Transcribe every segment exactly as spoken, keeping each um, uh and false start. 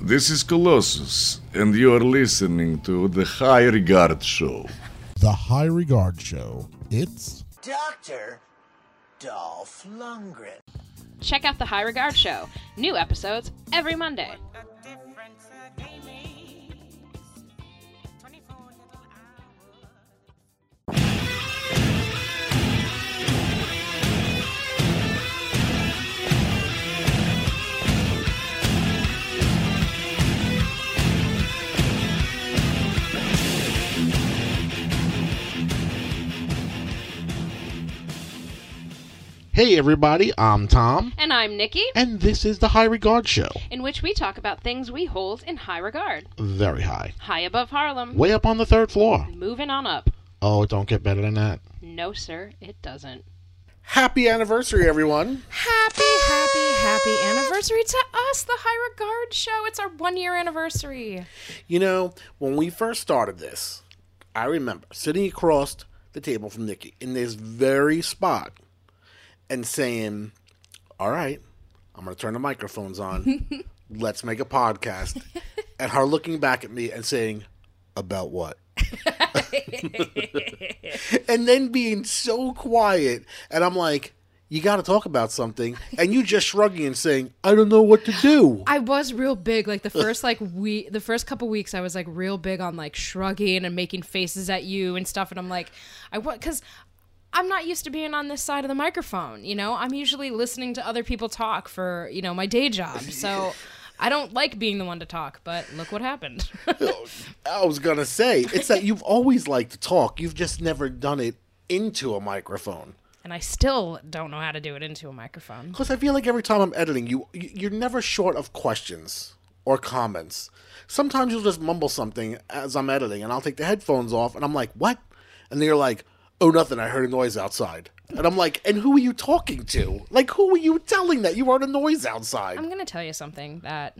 This is Colossus, and you are listening to The High Regard Show. The High Regard Show. It's... Doctor Dolph Lundgren. Check out The High Regard Show. New episodes every Monday. Hey everybody, I'm Tom. And I'm Nikki. And this is the High Regard Show. In which we talk about things we hold in high regard. Very high. High above Harlem. Way up on the third floor. Moving on up. Oh, it don't get better than that. No, sir, it doesn't. Happy anniversary, everyone. Happy, happy, happy anniversary to us, the High Regard Show. It's our one-year anniversary. You know, when we first started this, I remember sitting across the table from Nikki in this very spot. And saying, all right, I'm going to turn the microphones on. Let's make a podcast. And her looking back at me and saying, about what? And then being so quiet. And I'm like, you got to talk about something. And you just shrugging and saying, I don't know what to do. I was real big. Like the first like we the first couple weeks, I was like real big on like shrugging and making faces at you and stuff. And I'm like, I want, because I'm not used to being on this side of the microphone, you know? I'm usually listening to other people talk for, you know, my day job. So I don't like being the one to talk, but look what happened. I was going to say, it's that you've always liked to talk. You've just never done it into a microphone. And I still don't know how to do it into a microphone. Because I feel like every time I'm editing, you, you're never short of questions or comments. Sometimes you'll just mumble something as I'm editing, and I'll take the headphones off, and I'm like, what? And then you're like... oh, nothing, I heard a noise outside. And I'm like, and who are you talking to? Like, who are you telling that you heard a noise outside? I'm going to tell you something that,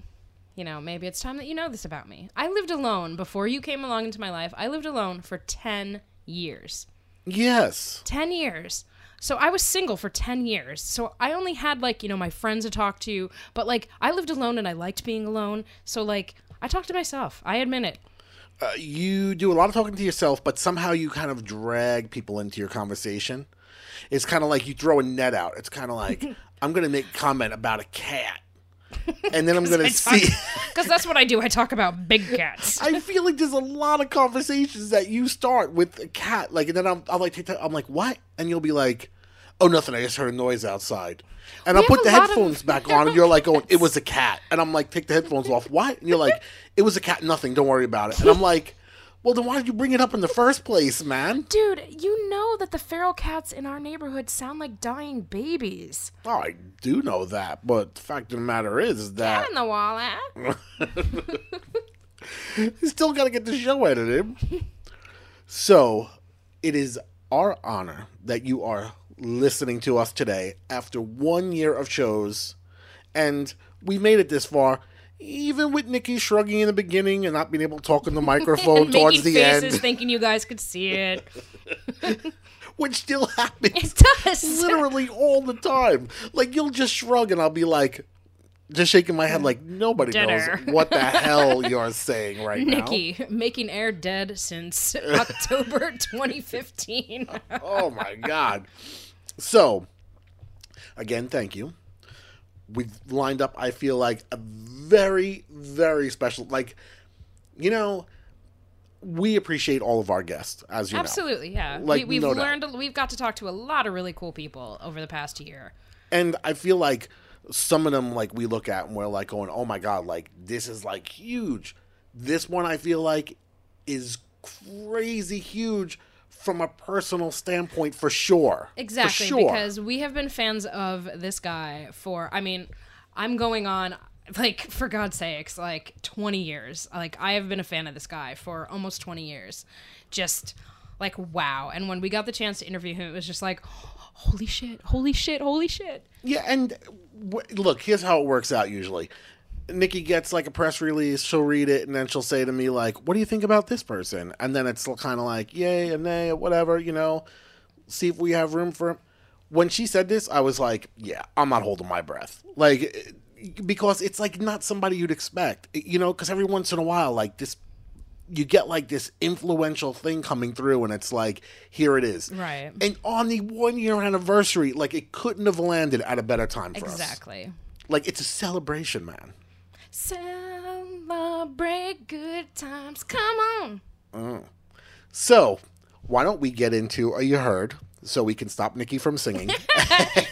you know, maybe it's time that you know this about me. I lived alone before you came along into my life. I lived alone for ten years. Yes. ten years. So I was single for ten years. So I only had, like, you know, my friends to talk to. But, like, I lived alone and I liked being alone. So, like, I talked to myself. I admit it. Uh, you do a lot of talking to yourself, but somehow you kind of drag people into your conversation. It's kind of like you throw a net out. It's kind of like, I'm going to make a comment about a cat. And then I'm going to see. Because that's what I do. I talk about big cats. I feel like there's a lot of conversations that you start with a cat. Like, and then I'm, I'm, like, take that, I'm like, what? And you'll be like, oh, nothing. I just heard a noise outside. And we I'll put the headphones of... back on, and you're like, oh, it was a cat. And I'm like, take the headphones off. What? And you're like, it was a cat. Nothing. Don't worry about it. And I'm like, well, then why did you bring it up in the first place, man? Dude, you know that the feral cats in our neighborhood sound like dying babies. Oh, I do know that. But the fact of the matter is that... cat in the wall, eh? Still got to get the show edited. So, it is our honor that you are... listening to us today after one year of shows, and we made it this far, even with Nikki shrugging in the beginning and not being able to talk in the microphone towards the faces, end, thinking you guys could see it, which still happens. It does literally all the time. Like you'll just shrug, and I'll be like, just shaking my head, like nobody Dinner. knows what the hell you're saying right Nikki, now. Nikki, making air dead since October twenty fifteen. Oh my God. So, again, thank you. We've lined up, I feel like, a very, very special, like, you know, we appreciate all of our guests, as you Absolutely, know. Absolutely, yeah. Like, we, we've no learned, doubt. We've got to talk to a lot of really cool people over the past year. And I feel like some of them, like, we look at and we're, like, going, oh, my God, like, this is, like, huge. This one, I feel like, is crazy huge. From a personal standpoint, for sure. Exactly, for sure. Because we have been fans of this guy for, I mean, I'm going on, like, for God's sakes, like, twenty years. Like, I have been a fan of this guy for almost twenty years. Just, like, wow. And when we got the chance to interview him, it was just like, holy shit, holy shit, holy shit. Yeah, and w- look, here's how it works out usually. Nikki gets, like, a press release, she'll read it, and then she'll say to me, like, what do you think about this person? And then it's kind of like, yay and nay, whatever, you know, see if we have room for him. When she said this, I was like, yeah, I'm not holding my breath. Like, because it's like not somebody you'd expect, you know, because every once in a while, like this, you get like this influential thing coming through and it's like, here it is. Right. And on the one year anniversary, like it couldn't have landed at a better time for exactly. us. Exactly. Like it's a celebration, man. Celebrate good times. Come on. Mm. So why don't we get into Are You Heard? So we can stop Nikki from singing.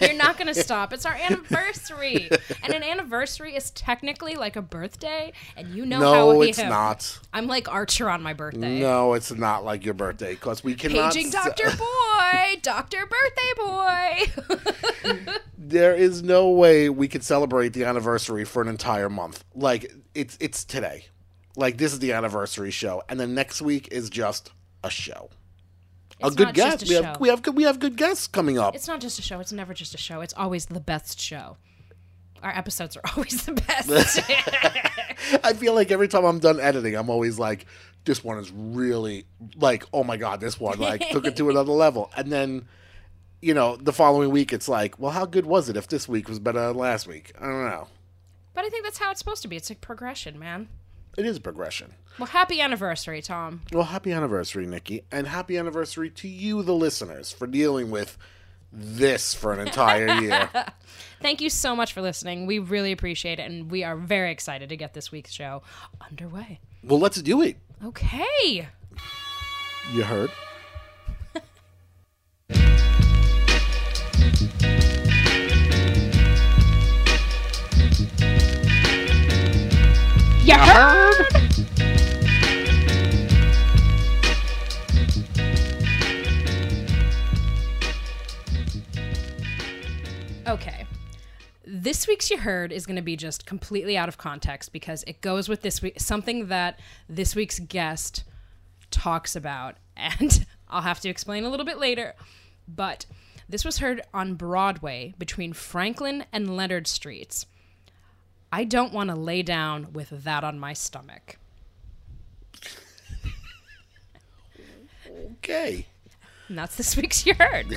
You're not going to stop. It's our anniversary. And an anniversary is technically like a birthday. And you know no, how we No, it's have. not. I'm like Archer on my birthday. No, it's not like your birthday. Because we cannot... Paging Doctor St- Boy. Doctor Birthday Boy. There is no way we could celebrate the anniversary for an entire month. Like, it's it's today. Like, this is the anniversary show. And then next week is just a show. It's a good guest. A we, have, we have we have good guests coming up. It's not just a show. It's never just a show. It's always the best show. Our episodes are always the best. I feel like every time I'm done editing, I'm always like, this one is really like, oh my God, this one like took it to another level. And then, you know, the following week, it's like, well, how good was it if this week was better than last week? I don't know. But I think that's how it's supposed to be. It's a progression, man. It is a progression. Well, happy anniversary, Tom. Well, happy anniversary, Nikki. And happy anniversary to you, the listeners, for dealing with this for an entire year. Thank you so much for listening. We really appreciate it, and we are very excited to get this week's show underway. Well, let's do it. Okay. You heard? You heard? Okay. This week's You Heard is going to be just completely out of context because it goes with this week, something that this week's guest talks about. And I'll have to explain a little bit later. But this was heard on Broadway between Franklin and Leonard Streets. I don't want to lay down with that on my stomach. Okay. And that's this week's You Heard.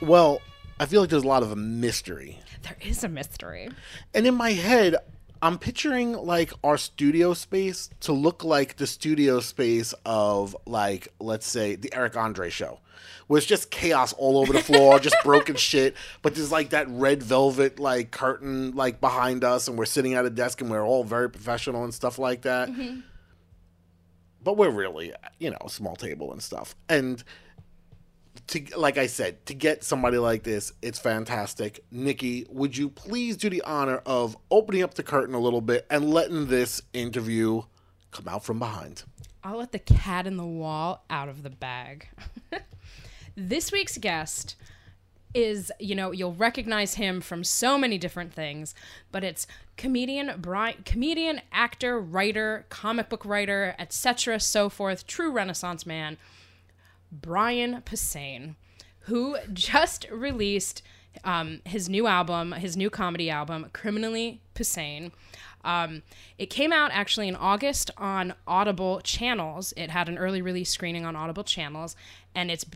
Well, I feel like there's a lot of a mystery. There is a mystery. And in my head... I'm picturing, like, our studio space to look like the studio space of, like, let's say, the Eric Andre Show, where it's just chaos all over the floor, just broken shit, but there's, like, that red velvet, like, curtain, like, behind us, and we're sitting at a desk, and we're all very professional and stuff like that. Mm-hmm. But we're really, you know, a small table and stuff. And, to, like I said, to get somebody like this, it's fantastic. Nikki, would you please do the honor of opening up the curtain a little bit and letting this interview come out from behind? I'll let the cat in the wall out of the bag. This week's guest is, you know, you'll recognize him from so many different things, but it's comedian, Brian, comedian, actor, writer, comic book writer, et cetera, so forth, true Renaissance man. Brian Posehn, who just released um, his new album, his new comedy album, Criminally Posehn. Um, it came out actually in August on Audible Channels. It had an early release screening on Audible Channels, and it's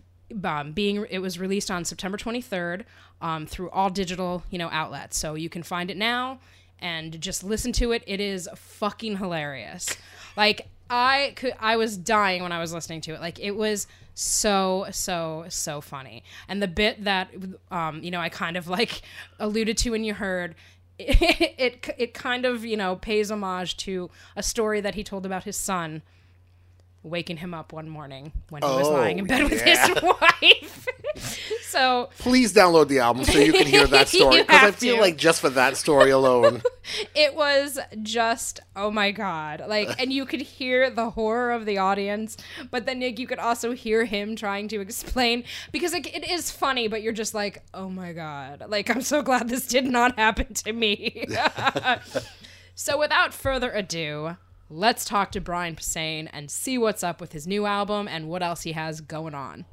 um, being it was released on September twenty-third um, through all digital, you know, outlets. So you can find it now and just listen to it. It is fucking hilarious. Like I could, I was dying when I was listening to it. Like it was. So, so, so funny. And the bit that, um, you know, I kind of like alluded to when you heard, it, it it kind of, you know, pays homage to a story that he told about his son waking him up one morning when he oh, was lying in bed yeah. with his wife. So please download the album so you can hear that story. Because I feel to. like just for that story alone. It was just, oh my God. Like, and you could hear the horror of the audience, but then like, you could also hear him trying to explain because like, it is funny, but you're just like, oh my God. Like, I'm so glad this did not happen to me. So without further ado, let's talk to Brian Posehn and see what's up with his new album and what else he has going on.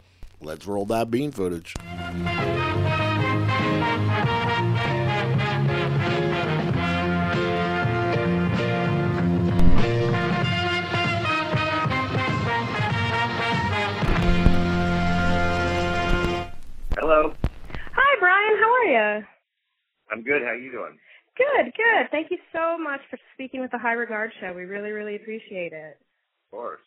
Let's roll that bean footage. I'm good. How are you doing? Good, good. Thank you so much for speaking with the High Regard Show. We really, really appreciate it. Of course.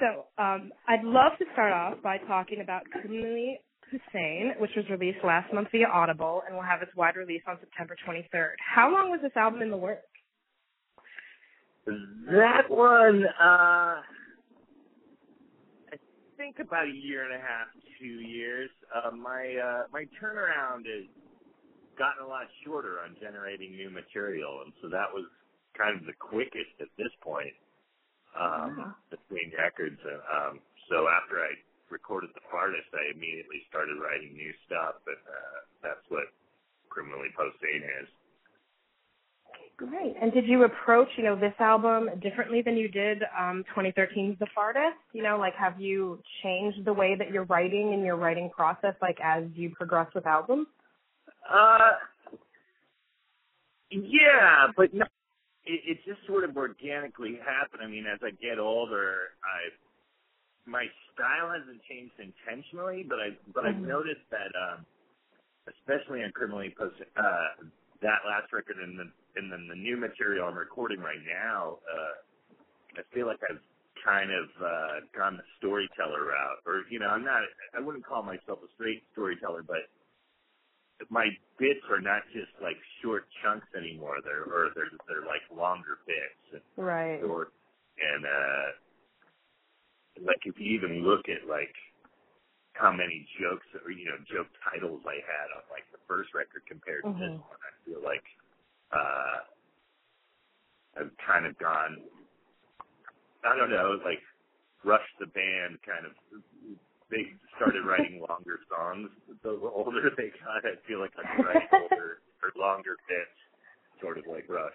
So um, I'd love to start off by talking about Criminally Posehn, which was released last month via Audible, and will have its wide release on September twenty-third. How long was this album in the works? That one, uh, I think about a year and a half, two years. Uh, my uh, my turnaround has gotten a lot shorter on generating new material, and so that was kind of the quickest at this point. Um, uh-huh. Between records, and, um, so after I recorded The Fartist, I immediately started writing new stuff, and uh, that's what Criminally Posehn is. Great. And did you approach, you know, this album differently than you did um, twenty thirteen's The Fartist? You know, like, have you changed the way that you're writing and your writing process, like, as you progress with albums? Uh, yeah, but no. It, it just sort of organically happened. I mean, as I get older, I my style hasn't changed intentionally, but I but mm-hmm. I've noticed that, um, especially on Criminally Posehn, uh, that last record and then and then the new material I'm recording right now, uh, I feel like I've kind of uh, gone the storyteller route, or you know, I'm not. I wouldn't call myself a straight storyteller, but my bits are not just like short chunks anymore. They're or they're they're like longer bits. And right. Short, and uh, like if you even look at like how many jokes or you know joke titles I had on like the first record compared to mm-hmm. this one, I feel like uh, I've kind of gone. I don't know, like Rush the band kind of. They started writing longer songs. The older they got, I feel like I'm writing older or longer bits, sort of like Rush.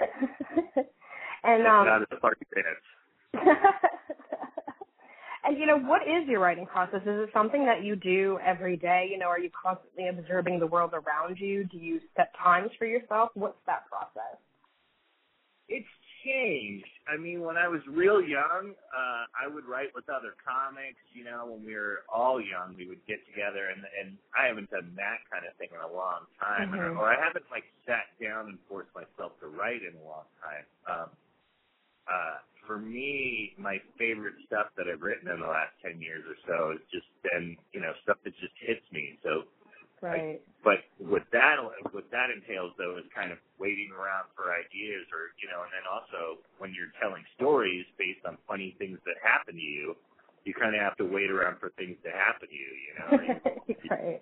And it's um, not as party dance. And you know, what is your writing process? Is it something that you do every day? You know, are you constantly observing the world around you? Do you set times for yourself? What's that process? It's changed. I mean, when I was real young, uh, I would write with other comics. You know, when we were all young, we would get together, and and I haven't done that kind of thing in a long time, mm-hmm. or, or I haven't like sat down and forced myself to write in a long time. Um, uh, for me, my favorite stuff that I've written in the last ten years or so has just been, you know, stuff that just hits me. So, right. I, but what that what that entails though is kind of waiting around for ideas, or you know, and then also when you're telling stories based on funny things that happen to you, you kind of have to wait around for things to happen to you. You know, like, right.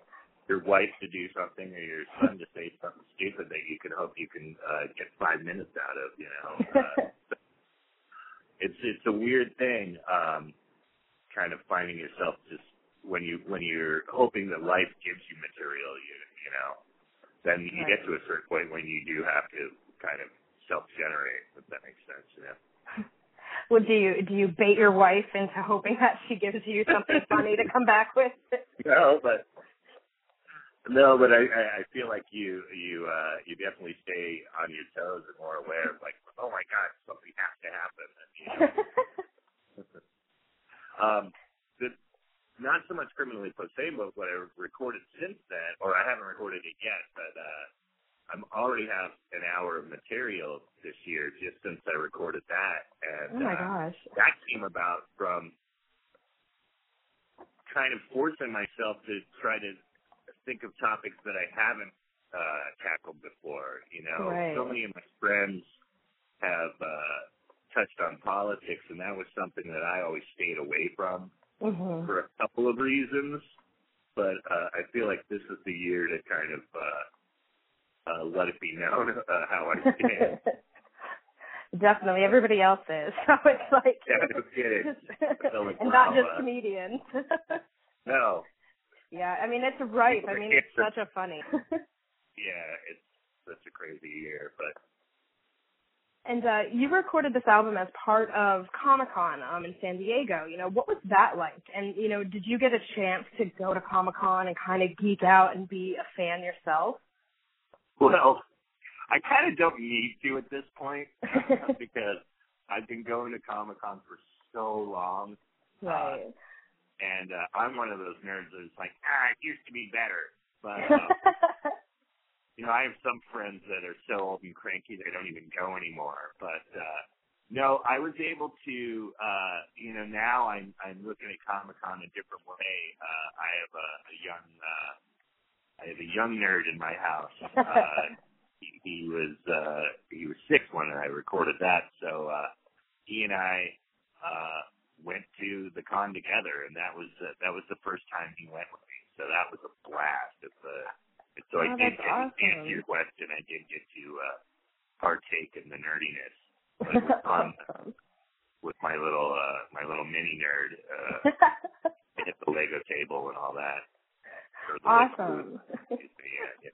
your wife to do something or your son to say something stupid that you can hope you can uh, get five minutes out of. You know, uh, so it's it's a weird thing, um, kind of finding yourself just. When you when you're hoping that life gives you material, you you know, then you right. get to a certain point when you do have to kind of self-generate. If that makes sense, you know. Well, do you do you bait your wife into hoping that she gives you something funny to come back with? No, but no, but I, I feel like you you uh, you definitely stay on your toes and more aware of like, oh my God, something has to happen. And, you know. um. Not so much Criminally Posehn, but what I've recorded since then, or I haven't recorded it yet, but uh, I'm already have an hour of material this year just since I recorded that. And, oh, my uh, gosh. That came about from kind of forcing myself to try to think of topics that I haven't uh, tackled before. You know, right. So many of my friends have uh, touched on politics, and that was something that I always stayed away from. Mm-hmm. For a couple of reasons, but uh, I feel like this is the year to kind of uh, uh, let it be known uh, how I stand. Definitely. Everybody else is. So it's like... Yeah, no kidding. Just, like, and wow, not just uh, comedians. No. Yeah, I mean, it's ripe. I mean, it's such a funny... Yeah, it's such a crazy year, but... And uh, you recorded this album as part of Comic-Con um, in San Diego. You know, what was that like? And, you know, did you get a chance to go to Comic-Con and kind of geek out and be a fan yourself? Well, I kind of don't need to at this point because I've been going to Comic-Con for so long. Right. Uh, and uh, I'm one of those nerds that's like, ah, it used to be better. But uh, you know, I have some friends that are so old and cranky they don't even go anymore. But uh, no, I was able to, uh, you know, now I'm I'm looking at Comic-Con a different way. Uh, I have a, a young uh, I have a young nerd in my house. Uh, he, he was uh, he was six when I recorded that, so uh, he and I uh, went to the con together, and that was uh, that was the first time he went with me. So that was a blast. It's a So oh, I did get awesome. to answer your question. I did get to uh, partake in the nerdiness, but it was fun awesome. with my little uh, my little mini nerd uh, at the Lego table and all that. Awesome. Yeah, yeah.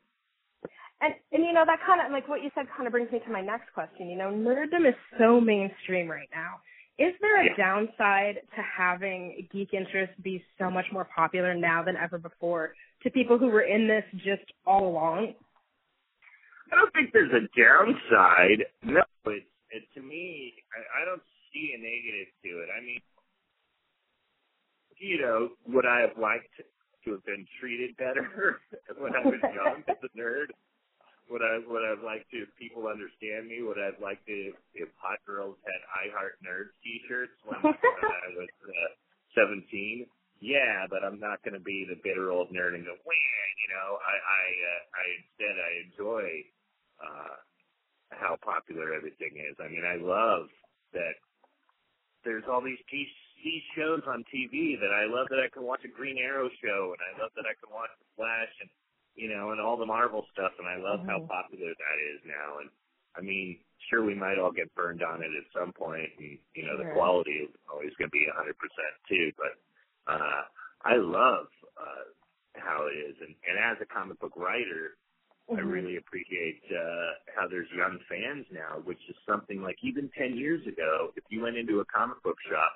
And and you know that kind of like what you said kind of brings me to my next question. You know, nerddom is so mainstream right now. Is there a yeah. downside to having geek interest be so much more popular now than ever before to people who were in this just all along? I don't think there's a downside. No, it's, it, to me, I, I don't see a negative to it. I mean, you know, would I have liked to have been treated better when I was young as a nerd? Would I would I like to if people understand me? Would I like to if, if hot girls had I Heart Nerds T-shirts when, when I was uh, seventeen? Yeah, but I'm not going to be the bitter old nerd and go, wah, you know. I I, uh, I instead I enjoy uh, how popular everything is. I mean, I love that there's all these T shows on T V that I love that I can watch a Green Arrow show, and I love that I can watch The Flash and. You know, and all the Marvel stuff, and I love mm-hmm. how popular that is now. And, I mean, sure, we might all get burned on it at some point, and, you know, sure. the quality is always going to be one hundred percent too, but uh, I love uh, how it is. And, and as a comic book writer, mm-hmm. I really appreciate uh, how there's young fans now, which is something like even ten years ago, if you went into a comic book shop,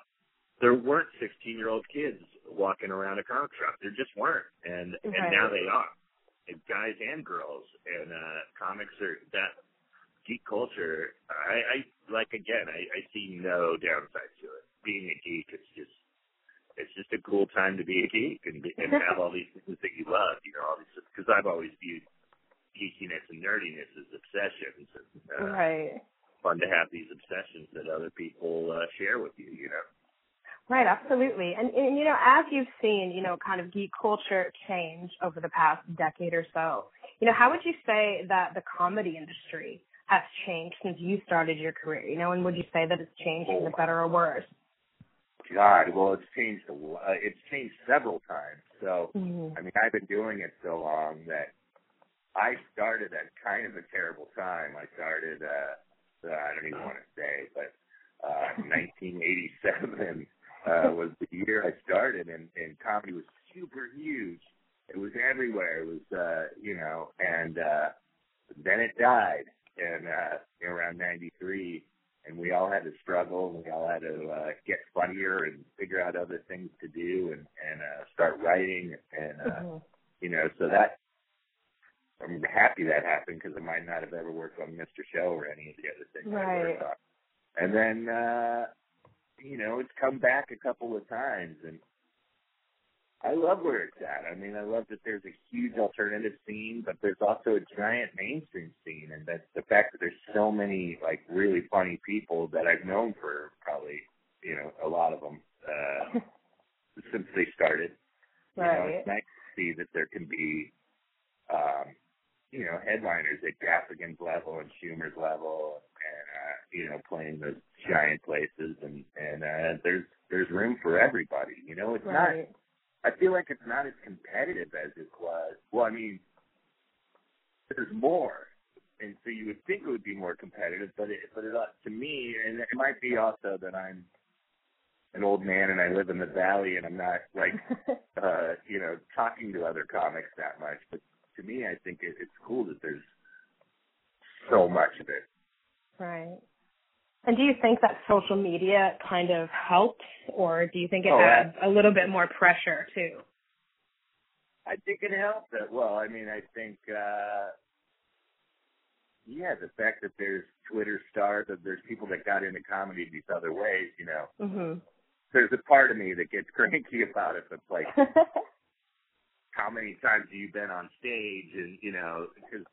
there weren't sixteen-year-old kids walking around a comic shop. There just weren't, and, right. and now they are. Guys and girls, and uh, comics are that geek culture. I, I like again. I, I see no downside to it. Being a geek, it's just it's just a cool time to be a geek and, be, and have all these things that you love. You know, all these because I've always viewed geekiness and nerdiness as obsessions. And, uh, right. Fun to have these obsessions that other people uh, share with you. You know. Right, absolutely. And, and, you know, as you've seen, you know, kind of geek culture change over the past decade or so, you know, how would you say that the comedy industry has changed since you started your career, you know, and would you say that it's changed for the better or worse? God, well, it's changed, uh, it's changed several times. So, mm-hmm. I mean, I've been doing it so long that I started at kind of a terrible time. I started, uh, I don't even want to say, but uh, nineteen eighty-seven Uh, was the year I started, and, and comedy was super huge. It was everywhere. It was, uh, you know, and uh, then it died in, uh, around ninety-three, and we all had to struggle, and we all had to uh, get funnier and figure out other things to do and, and uh, start writing. And, uh, mm-hmm. you know, so that I'm happy that happened because I might not have ever worked on Mister Show or any of the other things right. I worked on. And then... Uh, You know, it's come back a couple of times, and I love where it's at. I mean, I love that there's a huge alternative scene, but there's also a giant mainstream scene, and that's the fact that there's so many, like, really funny people that I've known for probably, you know, a lot of them uh, since they started. Right. You know, it's nice to see that there can be, um, you know, headliners at Gaffigan's level and Schumer's level and, uh, you know, playing those giant places, and, and uh, there's there's room for everybody. You know, it's right. not, I feel like it's not as competitive as it was. Well, I mean, there's more, and so you would think it would be more competitive, but it, but it, to me, and it might be also that I'm an old man and I live in the valley and I'm not, like, uh, you know, talking to other comics that much, but to me, I think it, it's cool that there's so much of it. Right. And do you think that social media kind of helped, or do you think it oh, adds I, a little bit more pressure, too? I think it helped. That, well, I mean, I think, uh, yeah, the fact that there's Twitter stars, that there's people that got into comedy these other ways, you know. Mm-hmm. There's a part of me that gets cranky about it, but like... how many times have you been on stage? And, you know, because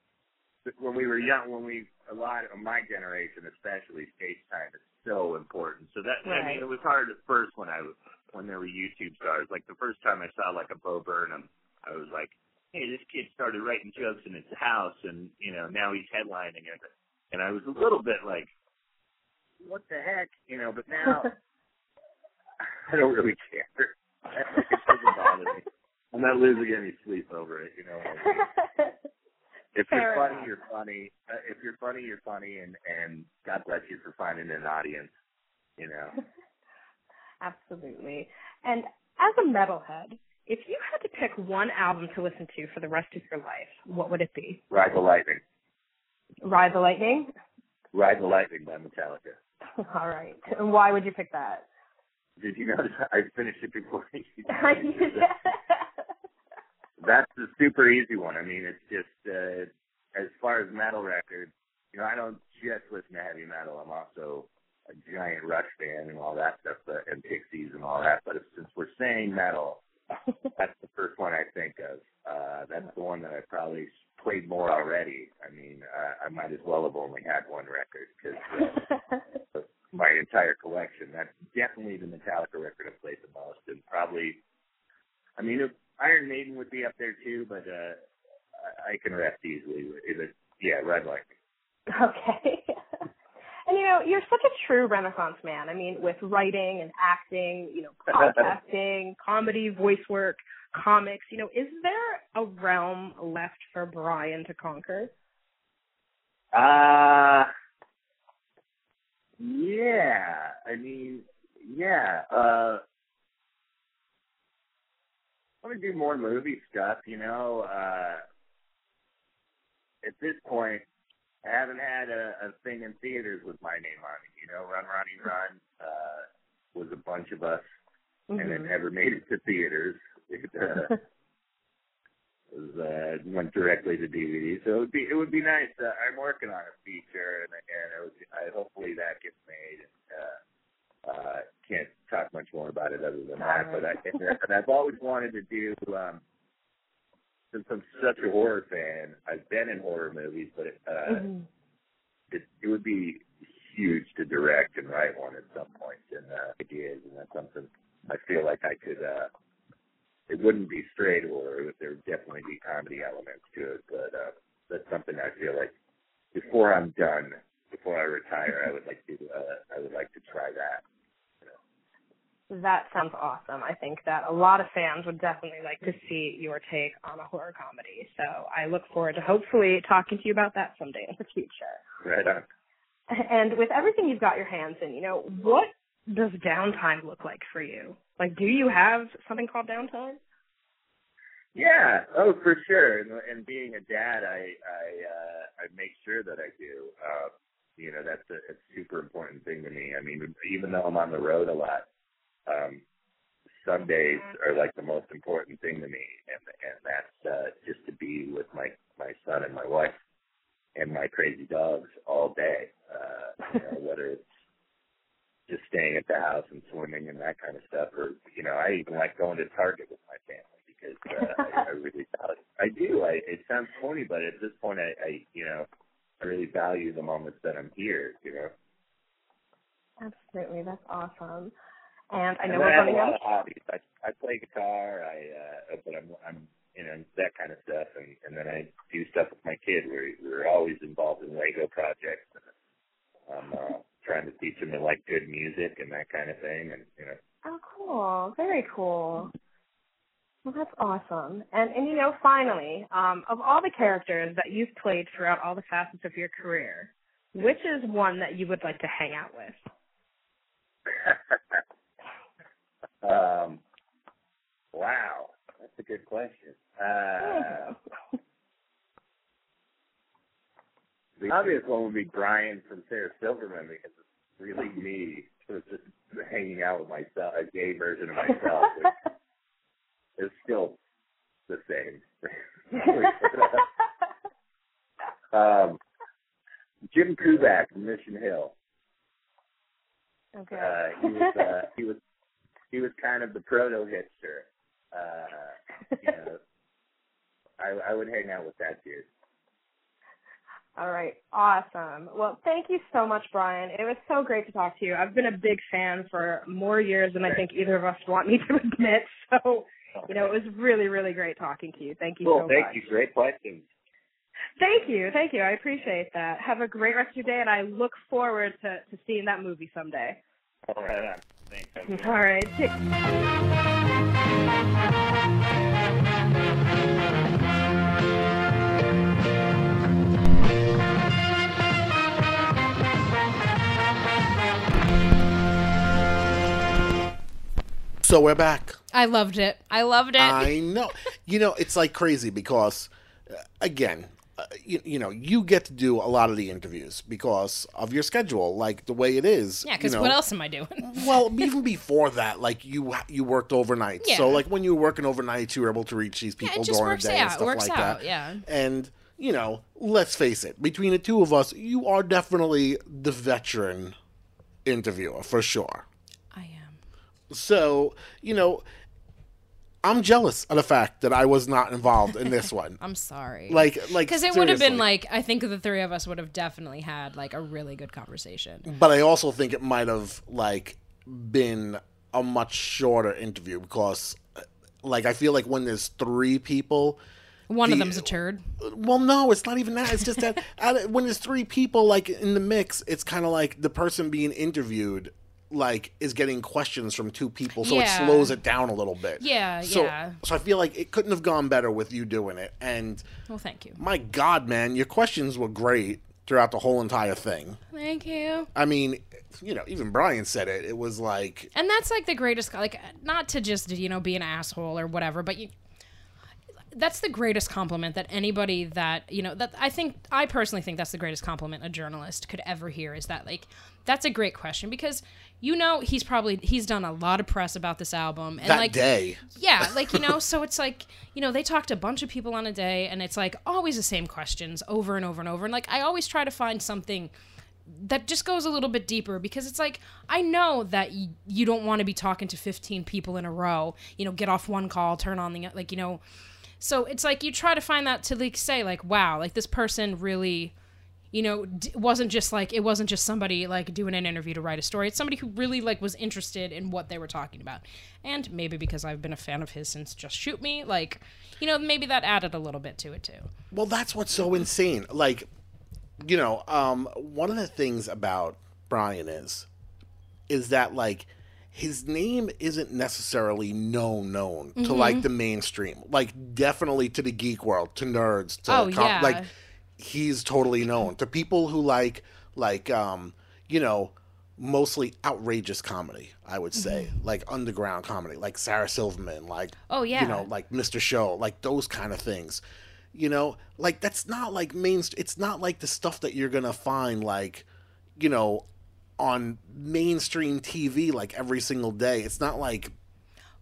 when we were young, when we, a lot of my generation, especially stage time is so important. So that, right. I mean, it was hard at first when I was, when there were YouTube stars. Like the first time I saw like a Bo Burnham, I was like, hey, this kid started writing jokes in his house and, you know, now he's headlining it. And I was a little bit like, what the heck? You know, but now I don't really care. It doesn't bother me. I'm not losing any sleep over it, you know. If Fair you're funny, enough. you're funny. Uh, if you're funny, you're funny, and, and God bless you for finding an audience, you know. Absolutely. And as a metalhead, if you had to pick one album to listen to for the rest of your life, what would it be? Ride the Lightning. Ride the Lightning? Ride the Lightning by Metallica. All right. And why would you pick that? Did you notice I finished it before you did? I did. That's the super easy one. I mean, it's just, uh, as far as metal records, you know, I don't just listen to heavy metal. I'm also a giant Rush fan and all that stuff, but, and Pixies and all that. But if, since we're saying metal, that's the first one I think of. Uh, that's the one that I probably played more already. I mean, uh, I might as well have only had one record because uh, my entire collection. That's definitely the Metallica record I played the most, and probably, I mean, if Iron Maiden would be up there too, but uh, I can rest easily. With, yeah, Red Light. Okay. And, you know, you're such a true Renaissance man. I mean, with writing and acting, you know, podcasting, comedy, voice work, comics, you know, is there a realm left for Brian to conquer? Uh, yeah. I mean, yeah. Uh, I want to do more movie stuff, you know. Uh, at this point, I haven't had a, a thing in theaters with my name on it, you know. Run, Ronnie, Run uh, was a bunch of us, mm-hmm. and it never made it to theaters. It, uh, was, uh, went directly to D V D, so it would be it would be nice. Uh, I'm working on a feature, and, and it would, I, hopefully that gets made. And, uh, uh, can't talk much more about it other than that, but I, and I've always wanted to do. Um, Since I'm such a horror fan, I've been in horror movies, but it, uh, mm-hmm. it, it would be huge to direct and write one at some point. And uh, ideas, and that's something I feel like I could. Uh, it wouldn't be straight horror; there would definitely be comedy elements to it. But uh, that's something I feel like before I'm done, before I retire, I would like to. Uh, I would like to try that. That sounds awesome. I think that a lot of fans would definitely like to see your take on a horror comedy. So I look forward to hopefully talking to you about that someday in the future. Right on. And with everything you've got your hands in, you know, what does downtime look like for you? Like, do you have something called downtime? Yeah. Oh, for sure. And, and being a dad, I I, uh, I make sure that I do. Uh, you know, that's a, a super important thing to me. I mean, even though I'm on the road a lot, Um, Sundays are like the most important thing to me, and and that's uh, just to be with my, my son and my wife and my crazy dogs all day, uh, you know, whether it's just staying at the house and swimming and that kind of stuff, or, you know, I even like going to Target with my family because uh, I, I really value, I do, I, it sounds corny, but at this point, I, I, you know, I really value the moments that I'm here, you know. Absolutely, that's awesome. And I know and we're running out. I, I play guitar, I, uh, but I'm, I'm, you know, that kind of stuff, and, and then I do stuff with my kid. We're, we're always involved in Lego projects. I'm uh, trying to teach him to like good music and that kind of thing, and you know. Oh, cool! Very cool. Well, that's awesome. And and you know, finally, um, of all the characters that you've played throughout all the facets of your career, which is one that you would like to hang out with? Um, wow, that's a good question. Uh, the obvious one would be Brian from Sarah Silverman because it's really me. It's just hanging out with myself, a gay version of myself. It's still the same. um, Jim Kubak from Mission Hill. Okay. Uh, he was. Uh, he was He was kind of the proto-hipster. Uh, you know, I, I would hang out with that dude. All right. Awesome. Well, thank you so much, Brian. It was so great to talk to you. I've been a big fan for more years than I think either of us want me to admit. So, you know, it was really, really great talking to you. Thank you cool. so thank much. Thank you. Great questions. Thank you. Thank you. I appreciate that. Have a great rest of your day, and I look forward to, to seeing that movie someday. All right. Thanks. All right. So we're back. I loved it. I loved it. I know. You know, it's like crazy because, again, uh, you, you know, you get to do a lot of the interviews because of your schedule, like the way it is. Yeah, because you know, what else am I doing? Well, even before that, like you you worked overnight. Yeah. So, like, when you were working overnight, you were able to reach these people yeah, during the day out. and stuff like out. that. Yeah. And, you know, let's face it, between the two of us, you are definitely the veteran interviewer for sure. So, you know, I'm jealous of the fact that I was not involved in this one. I'm sorry. Like, like, because it would have been like, I think the three of us would have definitely had like a really good conversation. But I also think it might have like been a much shorter interview because, like, I feel like when there's three people, one the, of them's a turd. Well, no, it's not even that. It's just that I, when there's three people like in the mix, it's kind of like the person being interviewed like is getting questions from two people, so yeah. it slows it down a little bit. Yeah, so, yeah. So I feel like it couldn't have gone better with you doing it. And well, thank you. My God, man, your questions were great throughout the whole entire thing. Thank you. I mean, you know, even Brian said it. It was like, and that's like the greatest. Like, not to just you know be an asshole or whatever, but you. That's the greatest compliment that anybody that, you know, that I think, I personally think that's the greatest compliment a journalist could ever hear is that, like, that's a great question because, you know, he's probably, he's done a lot of press about this album. And that like, day. Yeah. Like, you know, so it's like, you know, they talked to a bunch of people on a day and it's like always the same questions over and over and over. And like, I always try to find something that just goes a little bit deeper because it's like, I know that y you don't want to be talking to fifteen people in a row, you know, get off one call, turn on the, like, you know. So it's like you try to find that to like say like, wow, like this person really, you know, d wasn't just like, it wasn't just somebody like doing an interview to write a story. It's somebody who really like was interested in what they were talking about. And maybe because I've been a fan of his since Just Shoot Me, like, you know, maybe that added a little bit to it too. Well, that's what's so insane. Like, you know, um, one of the things about Brian is, is that like, his name isn't necessarily known known mm-hmm. to like the mainstream, like definitely to the geek world, to nerds, to oh, yeah. like he's totally known to people who like like um you know mostly outrageous comedy, I would say, mm-hmm. like underground comedy, like Sarah Silverman, like oh yeah, you know, like Mister Show, like those kind of things, you know, like that's not like mainst- it's not like the stuff that you're gonna find like you know. on mainstream T V like every single day. It's not like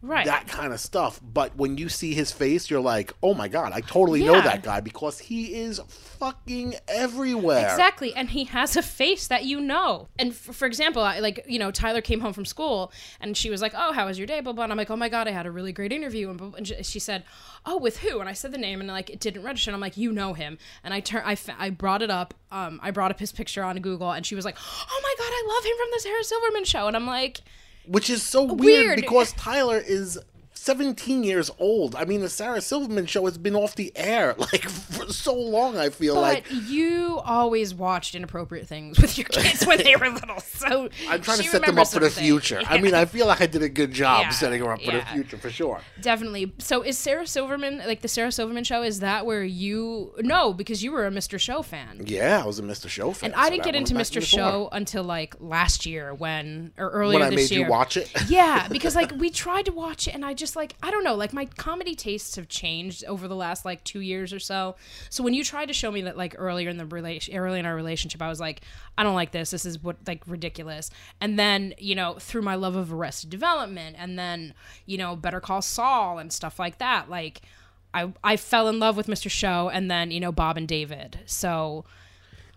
right. that kind of stuff. But when you see his face, you're like, oh my God, I totally yeah. know that guy because he is fucking everywhere. Exactly. And he has a face that you know. And f for example, I, like, you know, Tyler came home from school and she was like, oh, how was your day? Blah, blah. And I'm like, oh my God, I had a really great interview. And, and she, she said, oh, with who? And I said the name and like, it didn't register. And I'm like, you know him. And I turn, I, f I brought it up. Um, I brought up his picture on Google and she was like, oh my God, I love him from The Sarah Silverman Show. And I'm like, which is so weird, weird because Tyler is seventeen years old. I mean, The Sarah Silverman Show has been off the air like for so long, I feel but like. But you always watched inappropriate things with your kids when they were little. So I'm trying to set them up something. for the future. Yeah. I mean, I feel like I did a good job yeah. setting her up for yeah. the future for sure. Definitely. So is Sarah Silverman, like The Sarah Silverman Show, is that where you, no, because you were a Mister Show fan. Yeah, I was a Mister Show fan. And I didn't so get into Mister Show until like last year when, or earlier when this year. When I made year. you watch it? Yeah, because like we tried to watch it and I just like, I don't know, like my comedy tastes have changed over the last like two years or so. So when you tried to show me that like earlier in the relation, early in our relationship, I was like, I don't like this. This is what like ridiculous. And then, you know, through my love of Arrested Development and then, you know, Better Call Saul and stuff like that. Like I, I fell in love with Mister Show and then, you know, Bob and David. So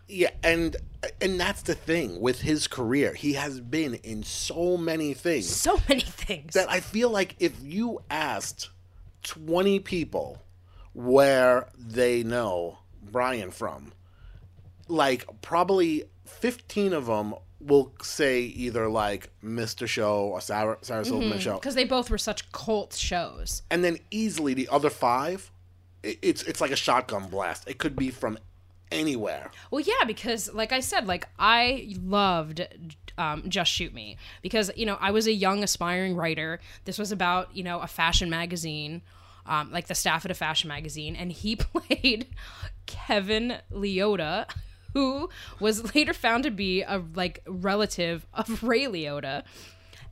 yeah. And, and that's the thing with his career. He has been in so many things. So many things. That I feel like if you asked twenty people where they know Brian from, like probably fifteen of them will say either like Mister Show or Sarah, Sarah Silverman mm-hmm. Show. Because they both were such cult shows. And then easily the other five, it, it's it's like a shotgun blast. It could be from anywhere. Well, yeah, because like I said, like I loved um, Just Shoot Me because, you know, I was a young aspiring writer. This was about, you know, a fashion magazine. Um, like the staff at a fashion magazine, and he played Kevin Liotta, who was later found to be a like relative of Ray Liotta.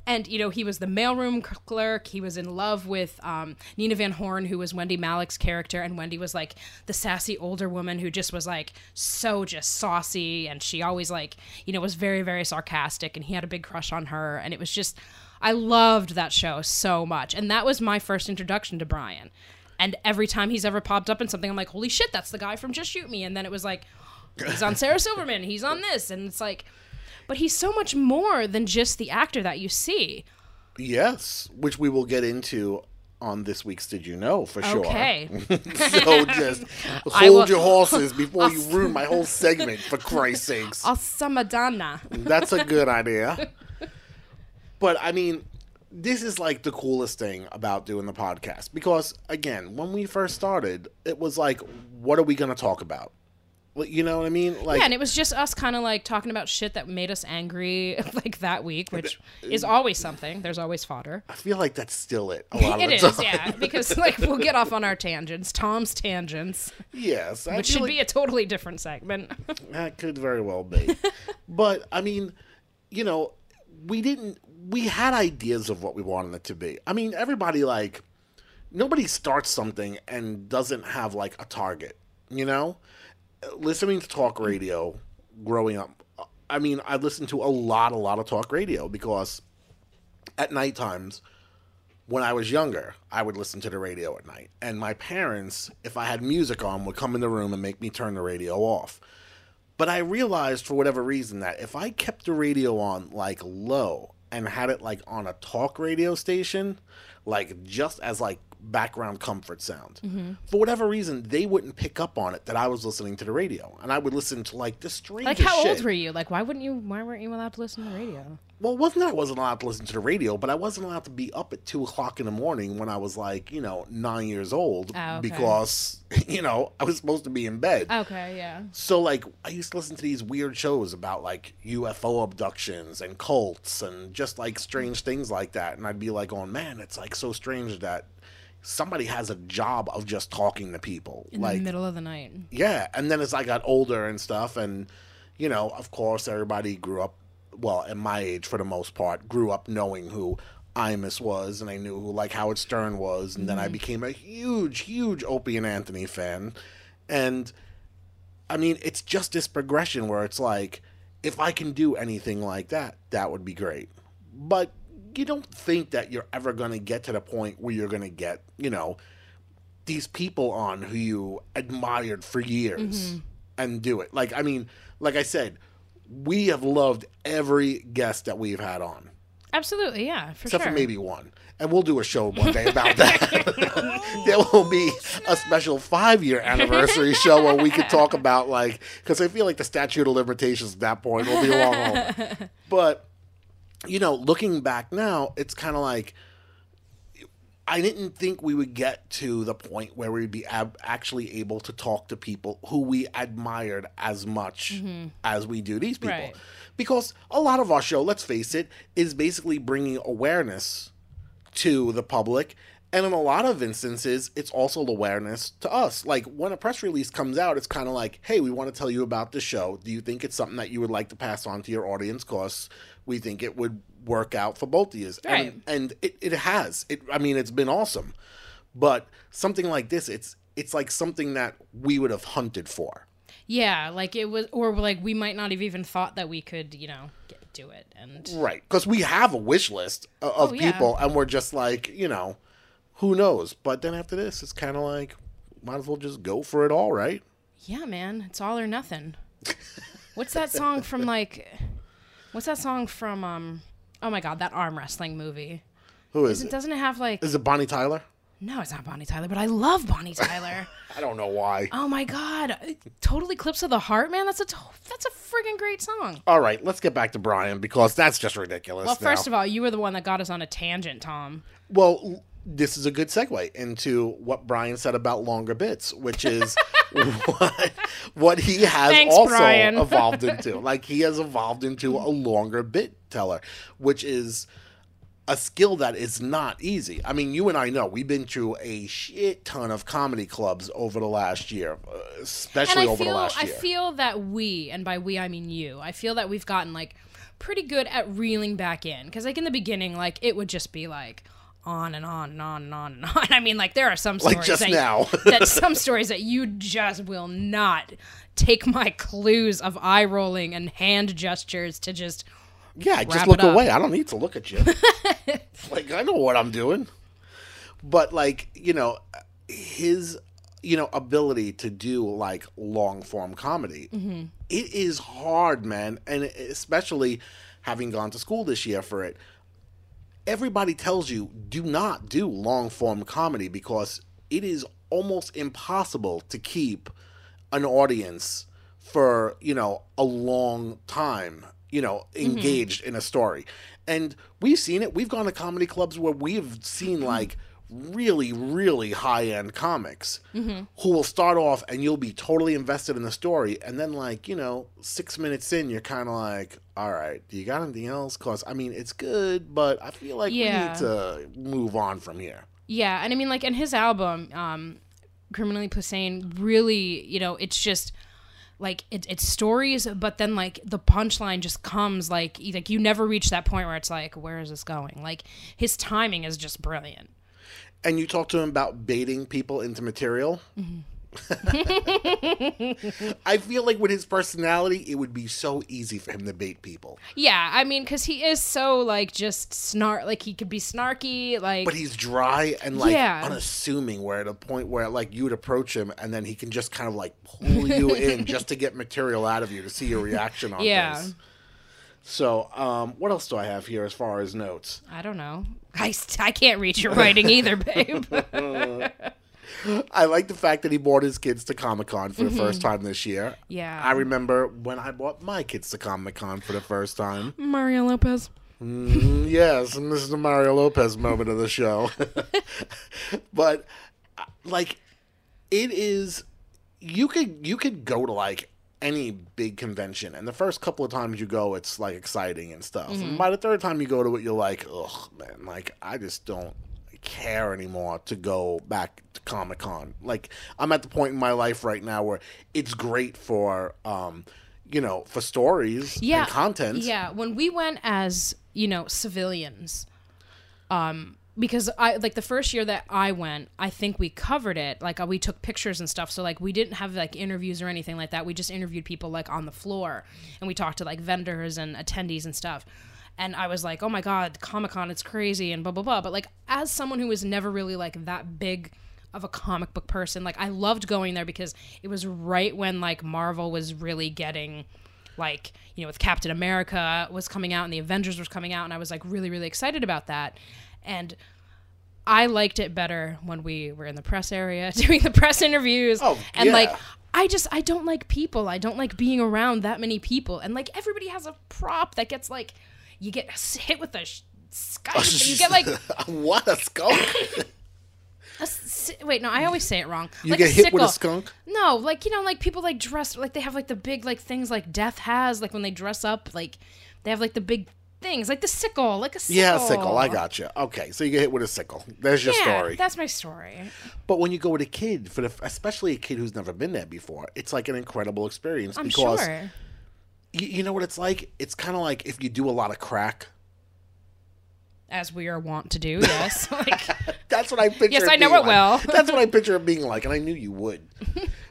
And, you know, he was the mailroom clerk. He was in love with um, Nina Van Horn, who was Wendy Malick's character. And Wendy was like the sassy older woman who just was like so just saucy. And she always like, you know, was very, very sarcastic. And he had a big crush on her. And it was just, I loved that show so much. And that was my first introduction to Brian. And every time he's ever popped up in something, I'm like, holy shit, that's the guy from Just Shoot Me. And then it was like, he's on Sarah Silverman. He's on this. And it's like... But he's so much more than just the actor that you see. Yes, which we will get into on this week's Did You Know, for sure. Okay. So just hold will, your horses before I'll, you ruin my whole segment, for Christ's sakes. Asamadana. That's a good idea. But, I mean, this is, like, the coolest thing about doing the podcast. Because, again, when we first started, it was like, what are we going to talk about? You know what I mean? Like, yeah, and it was just us kind of like talking about shit that made us angry like that week, which is always something. There's always fodder. I feel like that's still it. A lot of it is, time. Yeah, because like we'll get off on our tangents, Tom's tangents. Yes, I which should like, be a totally different segment. That could very well be, but I mean, you know, we didn't. We had ideas of what we wanted it to be. I mean, everybody like nobody starts something and doesn't have like a target, you know. Listening to talk radio growing up, I mean, I listened to a lot, a lot of talk radio because at night times when I was younger, I would listen to the radio at night. And my parents, if I had music on, would come in the room and make me turn the radio off. But I realized for whatever reason that if I kept the radio on like low and had it like on a talk radio station, like just as like background comfort sound. Mm-hmm. For whatever reason, they wouldn't pick up on it that I was listening to the radio, and I would listen to like the strangest shit. Like how shit. Old were you? Like why wouldn't you? Why weren't you allowed to listen to the radio? Well, it wasn't that I wasn't allowed to listen to the radio, but I wasn't allowed to be up at two o'clock in the morning when I was like, you know, nine years old oh, okay. because you know I was supposed to be in bed. Okay, yeah. So like I used to listen to these weird shows about like U F O abductions and cults and just like strange things like that, and I'd be like, oh man, it's like so strange that somebody has a job of just talking to people. In like, the middle of the night. Yeah. And then as I got older and stuff, and, you know, of course, everybody grew up, well, at my age for the most part, grew up knowing who Imus was, and I knew who, like, Howard Stern was, and mm-hmm. then I became a huge, huge Opie and Anthony fan. And, I mean, it's just this progression where it's like, if I can do anything like that, that would be great. But you don't think that you're ever going to get to the point where you're going to get, you know, these people on who you admired for years mm-hmm. and do it. Like, I mean, like I said, we have loved every guest that we've had on. Absolutely, yeah, for Except sure. Except for maybe one. And we'll do a show one day about that. There will be a special five-year anniversary show where we could talk about, like, because I feel like the statute of limitations at that point will be long over. But... you know, looking back now, it's kind of like I didn't think we would get to the point where we'd be ab- actually able to talk to people who we admired as much mm-hmm. as we do these people. Right. Because a lot of our show, let's face it, is basically bringing awareness to the public. And in a lot of instances, it's also awareness to us. Like, when a press release comes out, it's kind of like, hey, we want to tell you about the show. Do you think it's something that you would like to pass on to your audience? Because we think it would work out for both of you. Right. And, and it, it has. It, I mean, it's been awesome. But something like this, it's it's like something that we would have hunted for. Yeah, like it was, or like we might not have even thought that we could, you know, get, do it. And right, because we have a wish list of, of oh, yeah. people, and we're just like, you know... who knows? But then after this, it's kind of like, might as well just go for it all, right? Yeah, man. It's all or nothing. What's that song from, like, what's that song from, um, oh, my God, that arm wrestling movie? Who is, is it? Doesn't it have, like... Is it Bonnie Tyler? No, it's not Bonnie Tyler, but I love Bonnie Tyler. I don't know why. Oh, my God. Totally Eclipse of the Heart, man. That's a to- that's a friggin' great song. All right, let's get back to Brian, because that's just ridiculous. Well, first now. of all, you were the one that got us on a tangent, Tom. Well, this is a good segue into what Brian said about longer bits, which is what, what he has Thanks, also Brian. evolved into. Like, he has evolved into a longer bit teller, which is a skill that is not easy. I mean, you and I know we've been to a shit ton of comedy clubs over the last year, especially over feel, the last year. I feel that we, and by we I mean you, I feel that we've gotten like pretty good at reeling back in. Because like in the beginning, like it would just be like on and on and on and on and on. I mean, like there are some stories like just that, now. that some stories that you just will not take my clues of eye rolling and hand gestures to just. Yeah, just look away. I don't need to look at you. Like, I know what I'm doing. But, like, you know, his, you know, ability to do, like, long-form comedy, mm-hmm. it is hard, man. And especially having gone to school this year for it, everybody tells you, do not do long-form comedy because it is almost impossible to keep an audience for, you know, a long time. You know, engaged mm-hmm. in a story. And we've seen it. We've gone to comedy clubs where we've seen like really, really high-end comics mm-hmm. who will start off and you'll be totally invested in the story. And then like, you know, six minutes in, you're kind of like, all right, do you got anything else? Because, I mean, it's good, but I feel like yeah. we need to move on from here. Yeah. And I mean, like, in his album, um, Criminally Posehn, really, you know, it's just... Like, it, it's stories, but then, like, the punchline just comes, like, like you never reach that point where it's like, where is this going? Like, his timing is just brilliant. And you talk to him about baiting people into material? Mm-hmm. I feel like with his personality, it would be so easy for him to bait people. Yeah, I mean, because he is so, like, just snark. Like, he could be snarky, like... But he's dry and, like, yeah. unassuming, where at a point where, like, you would approach him and then he can just kind of, like, pull you in just to get material out of you to see your reaction on yeah. this. So, um, what else do I have here as far as notes? I don't know. I, I can't read your writing either, babe. I like the fact that he brought his kids to Comic-Con for the mm-hmm. first time this year. Yeah. I remember when I brought my kids to Comic-Con for the first time. Mario Lopez. Mm, yes, this is the Mario Lopez moment of the show. But, like, it is, you could, you could go to, like, any big convention, and the first couple of times you go, it's, like, exciting and stuff. Mm-hmm. And by the third time you go to it, you're like, ugh, man, like, I just don't care anymore to go back to Comic-Con. Like, I'm at the point in my life right now where it's great for, um, you know, for stories yeah, and content. Yeah, when we went as, you know, civilians, um, because I, like, the first year that I went, I think we covered it. Like, we took pictures and stuff, so, like, we didn't have, like, interviews or anything like that. We just interviewed people, like, on the floor, and we talked to, like, vendors and attendees and stuff. And I was like, oh, my God, Comic-Con, it's crazy and blah, blah, blah. But, like, as someone who was never really, like, that big of a comic book person, like, I loved going there because it was right when, like, Marvel was really getting, like, you know, with Captain America was coming out and the Avengers was coming out. And I was, like, really, really excited about that. And I liked it better when we were in the press area doing the press interviews. Oh, and, yeah. like... I just, I don't like people. I don't like being around that many people. And, like, everybody has a prop that gets, like, you get hit with a sh- skunk. And you get, like... What? A skunk? a s- wait, no, I always say it wrong. You like get hit sickle. with a skunk? No, like, you know, like, people, like, dress... Like, they have, like, the big, like, things like Death has. Like, when they dress up, like, they have, like, the big... things like the sickle like a sickle yeah a sickle I gotcha okay so you get hit with a sickle. There's your yeah, story. That's my story. But when you go with a kid, for the, especially a kid who's never been there before, it's like an incredible experience. I'm because sure. you, you know what it's like. It's kind of like if you do a lot of crack, as we are wont to do. Yes. Like, that's what I picture. Yes, I know it like. Well that's what I picture it being like, and I knew you would.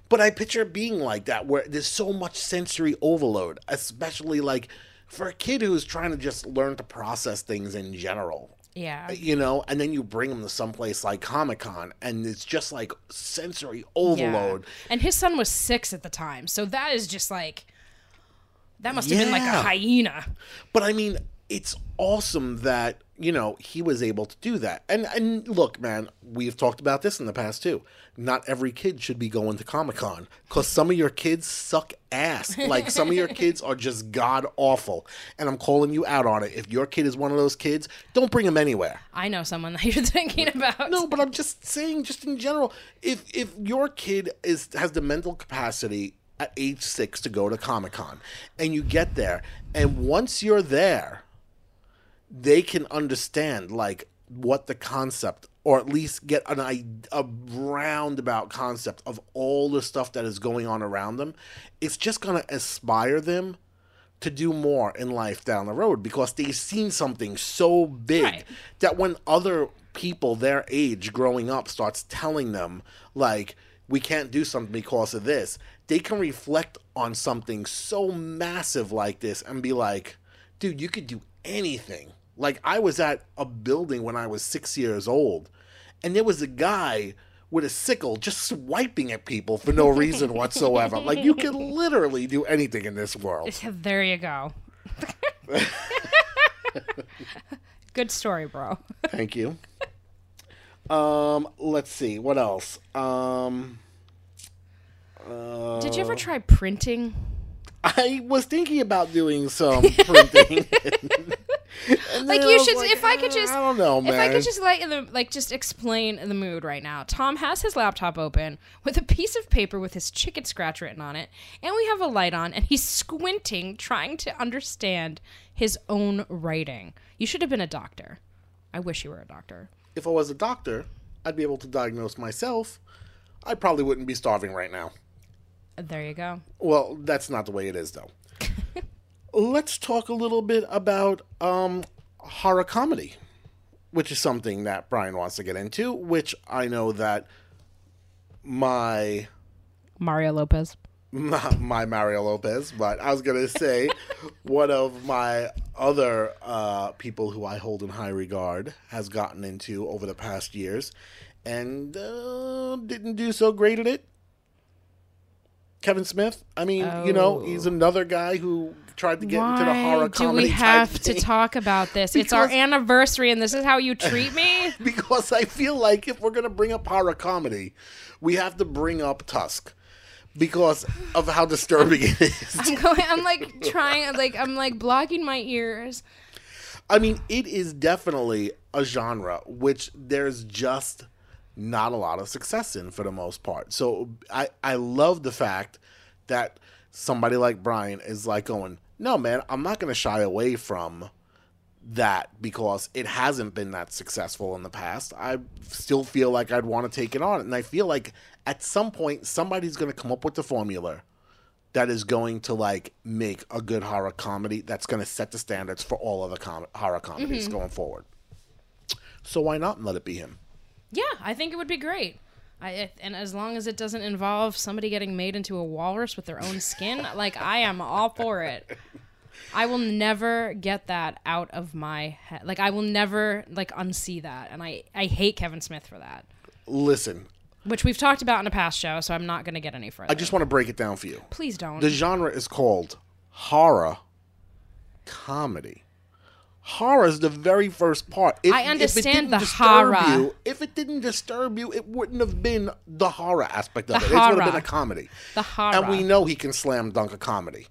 But I picture it being like that, where there's so much sensory overload, especially like for a kid who's trying to just learn to process things in general. Yeah. You know, and then you bring them to someplace like Comic-Con, and it's just like sensory overload. Yeah. And his son was six at the time, so that is just like, that must have yeah. been like a hyena. But I mean, it's awesome that, you know, he was able to do that. And and look, man, we've talked about this in the past too. Not every kid should be going to Comic-Con, because some of your kids suck ass. Like, some of your kids are just god awful. And I'm calling you out on it. If your kid is one of those kids, don't bring him anywhere. I know someone that you're thinking about. No, but I'm just saying, just in general, if if your kid is has the mental capacity at age six to go to Comic-Con, and you get there, and once you're there, they can understand, like, what the concept, or at least get an, a roundabout concept of all the stuff that is going on around them. It's just going to inspire them to do more in life down the road, because they've seen something so big, right, that when other people their age growing up starts telling them, like, we can't do something because of this, they can reflect on something so massive like this and be like, dude, you could do anything. Like, I was at a building when I was six years old, and there was a guy with a sickle just swiping at people for no reason whatsoever. Like, you can literally do anything in this world. There you go. Good story, bro. Thank you. Um, let's see. What else? Um, uh, Did you ever try printing? I was thinking about doing some printing. Like, you should, like, if I could just, I don't know, man. If I could just like, like just explain the mood right now. Tom has his laptop open with a piece of paper with his chicken scratch written on it, and we have a light on, and he's squinting, trying to understand his own writing. You should have been a doctor. I wish you were a doctor. If I was a doctor, I'd be able to diagnose myself. I probably wouldn't be starving right now. There you go. Well, that's not the way it is, though. Let's talk a little bit about um, horror comedy, which is something that Brian wants to get into, which I know that my... Mario Lopez. My, my Mario Lopez, but I was going to say one of my other uh, people who I hold in high regard has gotten into over the past years and uh, didn't do so great at it. Kevin Smith. I mean, oh. you know, he's another guy who tried to get Why into the horror comedy. Do we have type to thing. Talk about this? Because it's our anniversary, and this is how you treat me? Because I feel like if we're going to bring up horror comedy, we have to bring up Tusk because of how disturbing it is. I'm going. I'm like trying. Like I'm like blocking my ears. I mean, it is definitely a genre which there's just not a lot of success in for the most part. So I, I love the fact that somebody like Brian is like going, no, man, I'm not going to shy away from that because it hasn't been that successful in the past. I still feel like I'd want to take it on. And I feel like at some point, somebody's going to come up with the formula that is going to, like, make a good horror comedy that's going to set the standards for all other com- horror comedies mm-hmm. going forward. So why not let it be him? Yeah, I think it would be great. I, and as long as it doesn't involve somebody getting made into a walrus with their own skin, like, I am all for it. I will never get that out of my head. Like, I will never, like, unsee that. And I, I hate Kevin Smith for that. Listen. Which we've talked about in a past show, so I'm not going to get any further. I just want to break it down for you. Please don't. The genre is called horror comedy. Horror is the very first part. If, I understand the horror. You, if it didn't disturb you, it wouldn't have been the horror aspect of the it. Horror. It would have been a comedy. The horror. And we know he can slam dunk a comedy.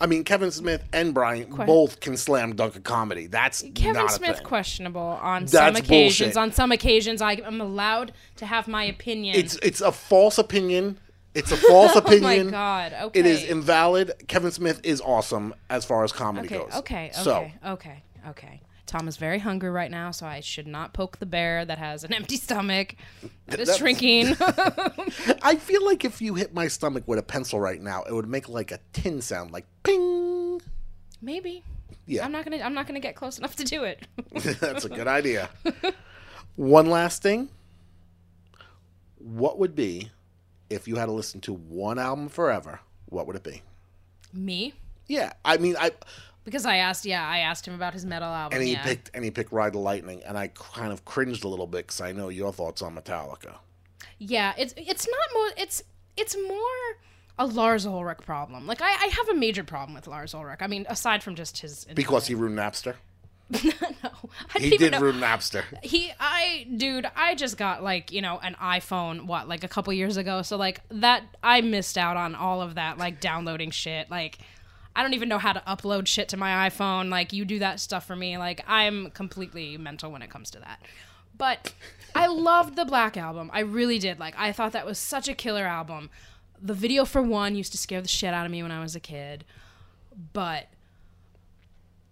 I mean, Kevin Smith and Brian Qu- both can slam dunk a comedy. That's Kevin not Smith a thing. Questionable on That's some occasions. Bullshit. On some occasions, I am allowed to have my opinion. It's it's a false opinion. It's a false opinion. Oh my God. Okay. It is invalid. Kevin Smith is awesome as far as comedy okay, goes. Okay. Okay. So, okay. Okay. Tom is very hungry right now, so I should not poke the bear that has an empty stomach that is shrinking. I feel like if you hit my stomach with a pencil right now, it would make like a tin sound, like ping. Maybe. Yeah. I'm not gonna I'm not gonna get close enough to do it. That's a good idea. One last thing. What would be if you had to listen to one album forever, what would it be? Me? Yeah. I mean I Because I asked, yeah, I asked him about his metal album. And he yeah. picked, and he picked Ride the Lightning, and I kind of cringed a little bit because I know your thoughts on Metallica. Yeah, it's it's not more, it's it's more a Lars Ulrich problem. Like, I, I have a major problem with Lars Ulrich. I mean, aside from just his... Because he ruined Napster? no. I he did know. ruin Napster. He, I, dude, I just got, like, you know, an iPhone, what, like a couple years ago? So, like, that, I missed out on all of that, like, downloading shit. Like, I don't even know how to upload shit to my iPhone. Like, you do that stuff for me. Like, I'm completely mental when it comes to that. But I loved the Black Album. I really did. Like, I thought that was such a killer album. The video for One used to scare the shit out of me when I was a kid. But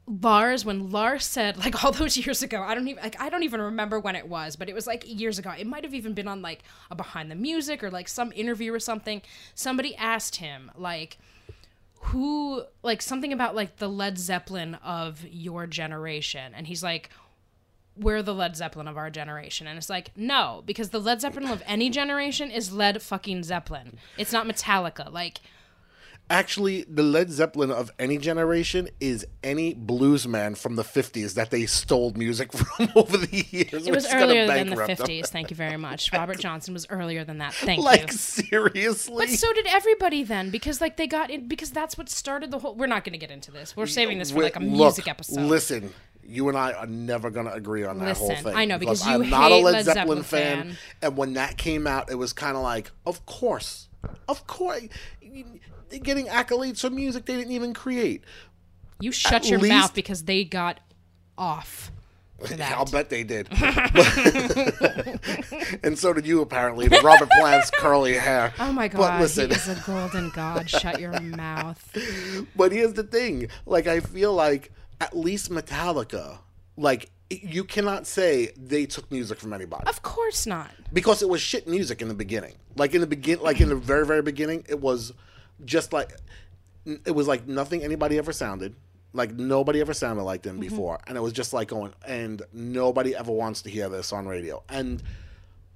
Lars, when Lars said, like, all those years ago, I don't even, like, I don't even remember when it was, but it was, like, years ago. It might have even been on, like, a Behind the Music or, like, some interview or something. Somebody asked him, like, who, like, something about, like, the Led Zeppelin of your generation. And he's like, we're the Led Zeppelin of our generation. And it's like, no, because the Led Zeppelin of any generation is Led fucking Zeppelin. It's not Metallica. Like, actually, the Led Zeppelin of any generation is any blues man from the fifties that they stole music from over the years. It was earlier than the fifties. Thank you very much. Robert Johnson was earlier than that. Thank you. Like, seriously? But so did everybody then, because, like, they got in, because that's what started the whole... We're not going to get into this. We're saving this for, like, a music episode. Listen, you and I are never going to agree on that Listen, whole thing. I know, because you I'm not hate a Led, Led Zeppelin, Zeppelin fan, fan. And when that came out, it was kind of like, of course. Of course. Getting accolades for music they didn't even create. You shut At your least... mouth because they got off. That. I'll bet they did. And so did you, apparently. Robert Plant's curly hair. Oh, my God. But listen, he is a golden god. Shut your mouth. But here's the thing. Like, I feel like at least Metallica, like, you cannot say they took music from anybody. Of course not. Because it was shit music in the beginning. Like, in the begin, like in the very, very beginning, it was just like, it was like nothing anybody ever sounded. Like, nobody ever sounded like them before. Mm-hmm. And it was just like going, and nobody ever wants to hear this on radio. And,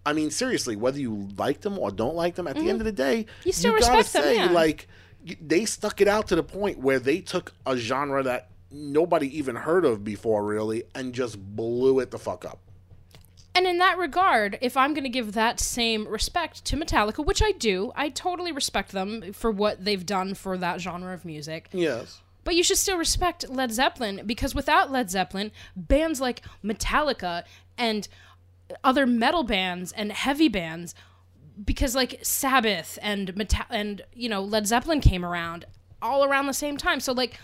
I mean, seriously, whether you like them or don't like them, at mm-hmm. the end of the day, you still you respect say, them, yeah. Like, they stuck it out to the point where they took a genre that nobody even heard of before, really, and just blew it the fuck up. And in that regard, if I'm going to give that same respect to Metallica, which I do, I totally respect them for what they've done for that genre of music. Yes. But you should still respect Led Zeppelin, because without Led Zeppelin, bands like Metallica and other metal bands and heavy bands, because, like, Sabbath and Meta- and, you know, Led Zeppelin came around all around the same time. So, like...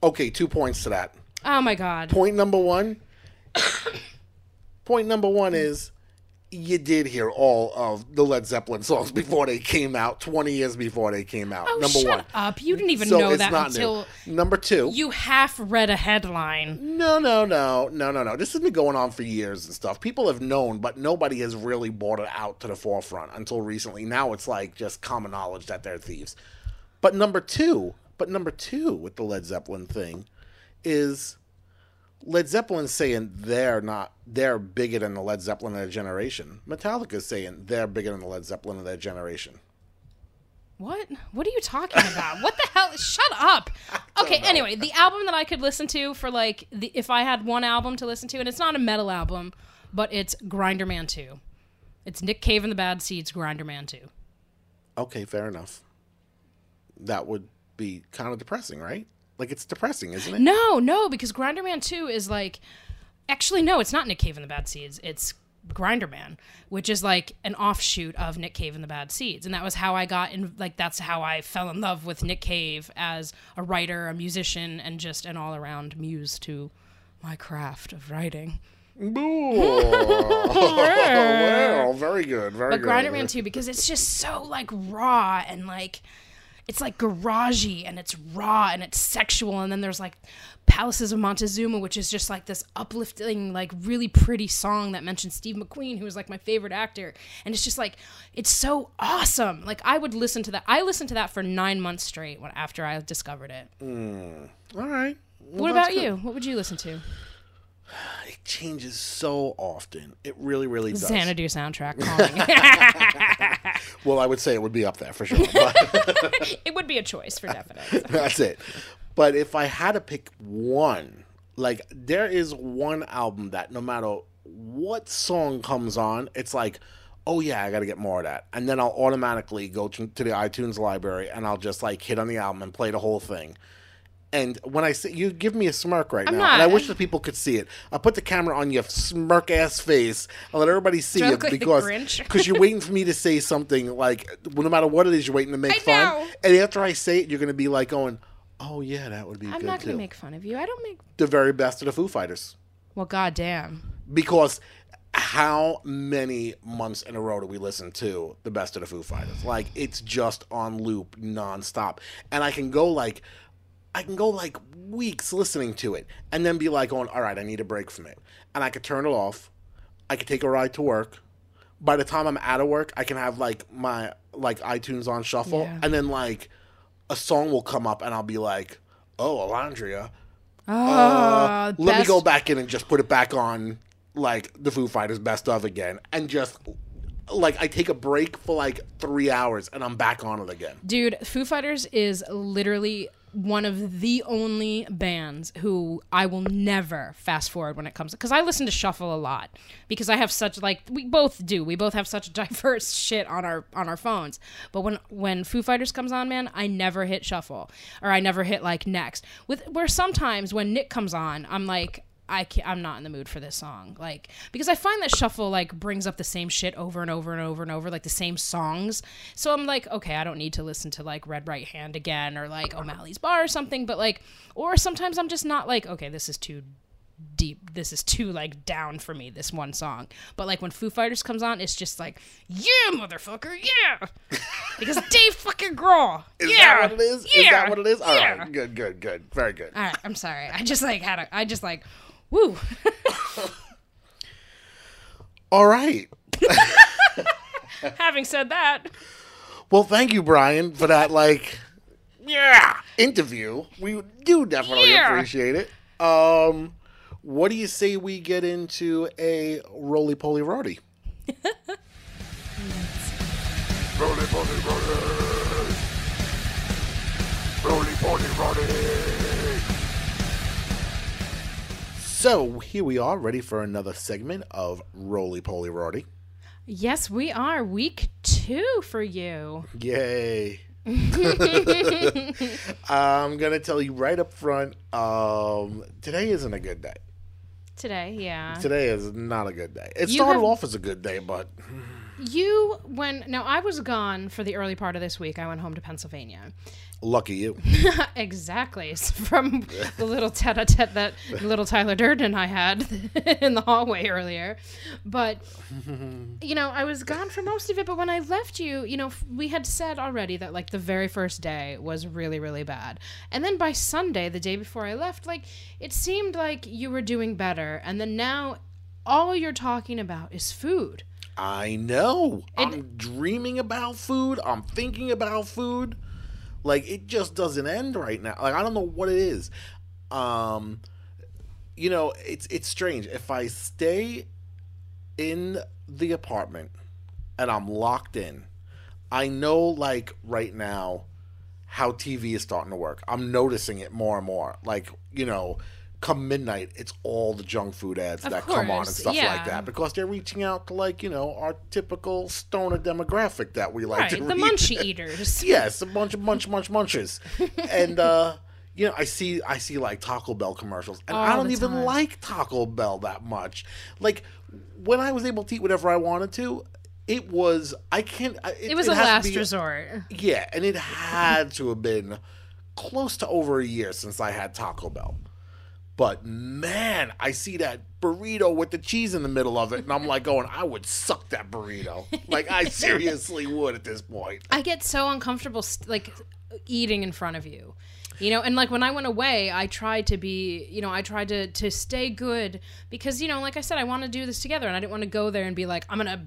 Okay, two points to that. Oh, my God. Point number one. Point number one is you did hear all of the Led Zeppelin songs before they came out, twenty years before they came out. Oh, number shut one. up. You didn't even so know that until... New. Number two. You half read a headline. No, no, no. No, no, no. This has been going on for years and stuff. People have known, but nobody has really brought it out to the forefront until recently. Now it's, like, just common knowledge that they're thieves. But number two... But number two with the Led Zeppelin thing is Led Zeppelin saying they're not, they're bigger than the Led Zeppelin of their generation. Metallica's saying they're bigger than the Led Zeppelin of their generation. What? What are you talking about? What the hell? Shut up. Okay, anyway, the album that I could listen to for, like, the, if I had one album to listen to, and it's not a metal album, but it's Grinderman two. It's Nick Cave and the Bad Seeds, Grinderman two. Okay, fair enough. That would... be kind of depressing, right? Like, it's depressing, isn't it? No, no, because Grinderman two is like, actually, no, it's not Nick Cave and the Bad Seeds. It's Grinderman, which is like an offshoot of Nick Cave and the Bad Seeds. And that was how I got in, like, that's how I fell in love with Nick Cave as a writer, a musician, and just an all-around muse to my craft of writing. Well, very good, very but good. But Grinderman two, because it's just so, like, raw and, like, it's, like, garagey, and it's raw, and it's sexual, and then there's, like, Palaces of Montezuma, which is just, like, this uplifting, like, really pretty song that mentions Steve McQueen, who is, like, my favorite actor, and it's just, like, it's so awesome. Like, I would listen to that. I listened to that for nine months straight when, after I discovered it. Mm. All right. Well, what about good. you? What would you listen to? It changes so often. It really, really does. Xanadu soundtrack calling. Well, I would say it would be up there for sure. It would be a choice for definite. So. That's it. But if I had to pick one, like, there is one album that no matter what song comes on, it's like, oh yeah, I got to get more of that. And then I'll automatically go to, to the iTunes library and I'll just like hit on the album and play the whole thing. And when I see, you give me a smirk right I'm now, not, and I wish I'm... the people could see it. I'll put the camera on your smirk-ass face. I'll let everybody see it like because because you're waiting for me to say something like, well, no matter what it is, you're waiting to make I fun. Know. And after I say it, you're going to be like going, oh yeah, that would be I'm good too. I'm not going to make fun of you. I don't make... The very best of the Foo Fighters. Well, goddamn. Because... how many months in a row do we listen to the best of the Foo Fighters? Like, it's just on loop nonstop. And I can go like, I can go like weeks listening to it and then be like going, all right, I need a break from it. And I could turn it off. I could take a ride to work. By the time I'm out of work, I can have like my, like iTunes on shuffle. Yeah. And then like a song will come up and I'll be like, oh, Alondria. Oh, uh, best- let me go back in and just put it back on. Like the Foo Fighters best of again, and just like I take a break for like three hours and I'm back on it again. Dude, Foo Fighters is literally one of the only bands who I will never fast forward when it comes, because I listen to shuffle a lot because I have such like we both do we both have such diverse shit on our on our phones. But when when Foo Fighters comes on, man, I never hit shuffle, or I never hit like next, with where sometimes when Nick comes on I'm like, I can't, I'm not in the mood for this song. Like, because I find that shuffle like brings up the same shit over and over and over and over, like the same songs. So I'm like, okay, I don't need to listen to like Red Right Hand again or like O'Malley's Bar or something. But like, or sometimes I'm just not like, okay, this is too deep. This is too like down for me, this one song. But like when Foo Fighters comes on, it's just like, yeah, motherfucker, yeah. Because Dave fucking Grohl. Is yeah. that what it is? Yeah. Is that what it is? All yeah. right. Good, good, good. Very good. All right. I'm sorry. I just like had a, I just like, woo. All right. Having said that. Well, thank you, Brian, for that, like, yeah, interview. We do definitely yeah. appreciate it. Um, what do you say we get into a Roly Poly Roarty? Roly Poly Roarty. Roly Poly Roarty. So here we are, ready for another segment of Roly Poly Roarty. Yes, we are. Week two for you. Yay. I'm going to tell you right up front, um, today isn't a good day. Today, yeah. Today is not a good day. It you started have... off as a good day, but... You, when, now I was gone for the early part of this week. I went home to Pennsylvania. Lucky you. Exactly. From the little tete-a-tete that little Tyler Durden and I had in the hallway earlier. But, you know, I was gone for most of it. But when I left you, you know, we had said already that, like, the very first day was really, really bad. And then by Sunday, the day before I left, like, it seemed like you were doing better. And then now all you're talking about is food. I know. And I'm dreaming about food. I'm thinking about food. Like, it just doesn't end right now. Like, I don't know what it is. Um, you know, it's it's strange. If I stay in the apartment and I'm locked in, I know, like, right now how T V is starting to work. I'm noticing it more and more. Like, you know... come midnight, it's all the junk food ads of that course, come on and stuff yeah. like that, because they're reaching out to, like, you know, our typical stoner demographic that we like right, to the read. Munchie eaters. Yes, a bunch of munch, munch, munches. And, uh, you know, I see, I see like, Taco Bell commercials, and all I don't even time. like Taco Bell that much. Like, when I was able to eat whatever I wanted to, it was, I can't... It, it was it a last be, resort. Yeah, and it had to have been close to over a year since I had Taco Bell. But, man, I see that burrito with the cheese in the middle of it, and I'm like going, I would suck that burrito. Like, I seriously would at this point. I get so uncomfortable, like, eating in front of you. You know, and, like, when I went away, I tried to be, you know, I tried to, to stay good because, you know, like I said, I want to do this together, and I didn't want to go there and be like, I'm going to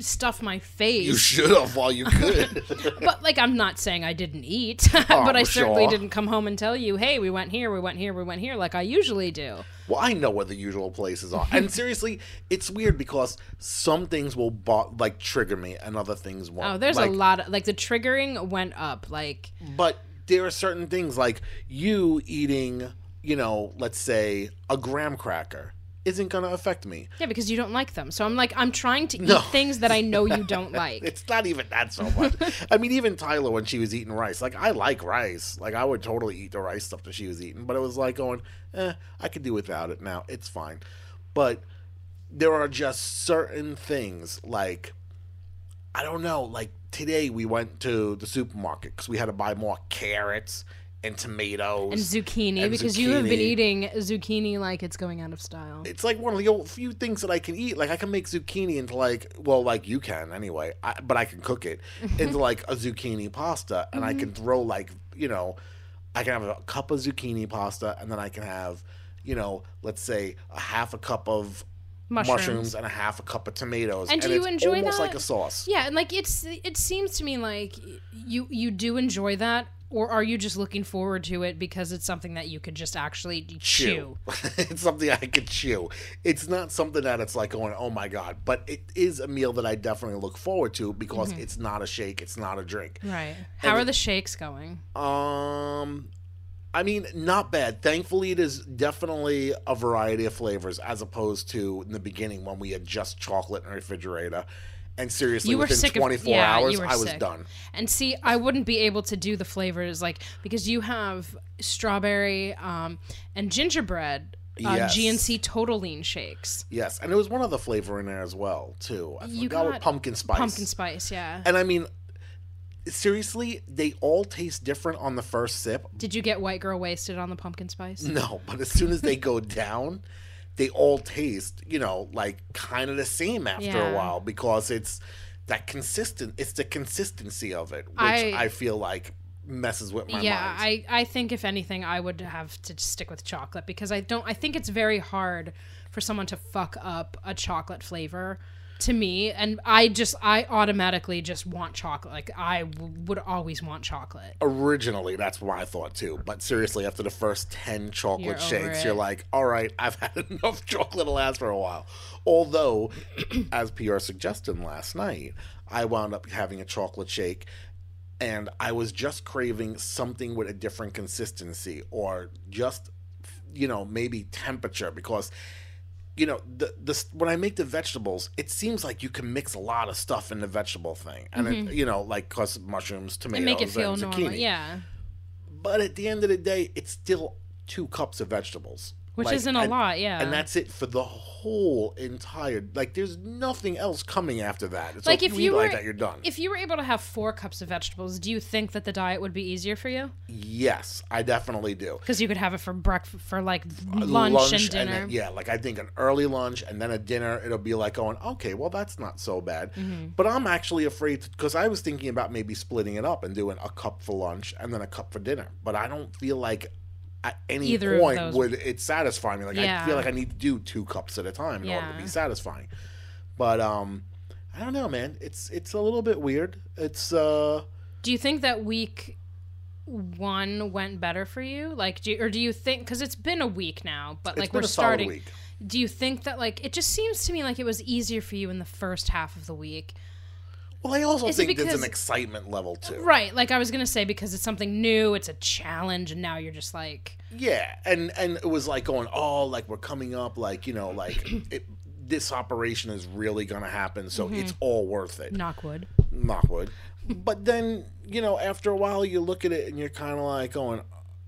stuff my face. You should have while you could. But, like, I'm not saying I didn't eat, oh, but I sure. certainly didn't come home and tell you, hey, we went here, we went here, we went here, like I usually do. Well, I know where the usual places are. And seriously, it's weird because some things will, bo- like, trigger me and other things won't. Oh, there's like, a lot of, like, the triggering went up, like. But there are certain things, like, you eating, you know, let's say, a graham cracker. isn't going to affect me. Yeah, because you don't like them. So I'm like, I'm trying to eat no. things that I know you don't like. It's not even that so much. I mean, even Tyler, when she was eating rice, like, I like rice. Like, I would totally eat the rice stuff that she was eating. But it was like going, eh, I could do without it now. It's fine. But there are just certain things, like, I don't know, like, today we went to the supermarket because we had to buy more carrots and tomatoes. And zucchini, and because zucchini. You have been eating zucchini like it's going out of style. It's like one of the old few things that I can eat. Like, I can make zucchini into, like, well, like, you can anyway, I, but I can cook it into, like, a zucchini pasta. And mm-hmm. I can throw, like, you know, I can have a cup of zucchini pasta, and then I can have, you know, let's say a half a cup of mushrooms, mushrooms and a half a cup of tomatoes. And do and you it's enjoy almost that? Almost like a sauce. Yeah, and, like, it's it seems to me like you you do enjoy that. Or are you just looking forward to it because it's something that you could just actually chew? chew. It's something I could chew. It's not something that it's like going, oh, my God. But it is a meal that I definitely look forward to because mm-hmm. it's not a shake. It's not a drink. Right. How and are it, the shakes going? Um, I mean, not bad. Thankfully, it is definitely a variety of flavors as opposed to in the beginning when we had just chocolate in the refrigerator. And seriously, you were within twenty-four of, yeah, hours, I was sick. done. And see, I wouldn't be able to do the flavors, like, because you have strawberry um, and gingerbread um, yes. G N C Total Lean shakes. Yes, and there was one other flavor in there as well, too. I you forgot with pumpkin spice. Pumpkin spice, yeah. And I mean, seriously, they all taste different on the first sip. Did you get white girl wasted on the pumpkin spice? No, but as soon as they go down, they all taste, you know, like kind of the same after yeah. a while because it's that consistent. It's the consistency of it, which I, I feel like messes with my yeah, mind. Yeah, I, I think if anything, I would have to stick with chocolate because I don't. I think it's very hard for someone to fuck up a chocolate flavor. To me, and I just, I automatically just want chocolate. Like, I w- would always want chocolate. Originally, that's what I thought, too. But seriously, after the first ten chocolate you're shakes, you're like, all right, I've had enough chocolate to last for a while. Although, as P R suggested last night, I wound up having a chocolate shake, and I was just craving something with a different consistency or just, you know, maybe temperature because... You know, the, the when I make the vegetables, it seems like you can mix a lot of stuff in the vegetable thing. And, mm-hmm. it, you know, like, cause mushrooms, tomatoes, and, make it feel and zucchini. Normal. Yeah. But at the end of the day, it's still two cups of vegetables. Which like, isn't a and, lot, yeah. And that's it for the whole entire, like, there's nothing else coming after that. It's like, like if you, you eat were, like that, you're done. If you were able to have four cups of vegetables, do you think that the diet would be easier for you? Yes, I definitely do. Because you could have it for breakfast, for like lunch, lunch and dinner. And then, yeah, like I think an early lunch and then a dinner, it'll be like going, okay, well, that's not so bad. Mm-hmm. But I'm actually afraid, because I was thinking about maybe splitting it up and doing a cup for lunch and then a cup for dinner. But I don't feel like... at any Either point would it satisfy me. Like, yeah. I feel like I need to do two cups at a time in yeah. order to be satisfying. But, um, I don't know, man. It's it's a little bit weird. It's, uh... Do you think that week one went better for you? Like, do you, or do you think... Because it's been a week now, but, like, it's been we're a starting... Solid week. Do you think that, like... It just seems to me like it was easier for you in the first half of the week. Well, I also Is think because, there's an excitement level, too. Right. Like, I was going to say, because it's something new, it's a challenge, and now you're just like... Yeah, and, and it was like going, oh, like, we're coming up, like, you know, like, it, this operation is really going to happen, so mm-hmm. it's all worth it. Knock wood. Knock wood. But then, you know, after a while, you look at it, and you're kind of like going,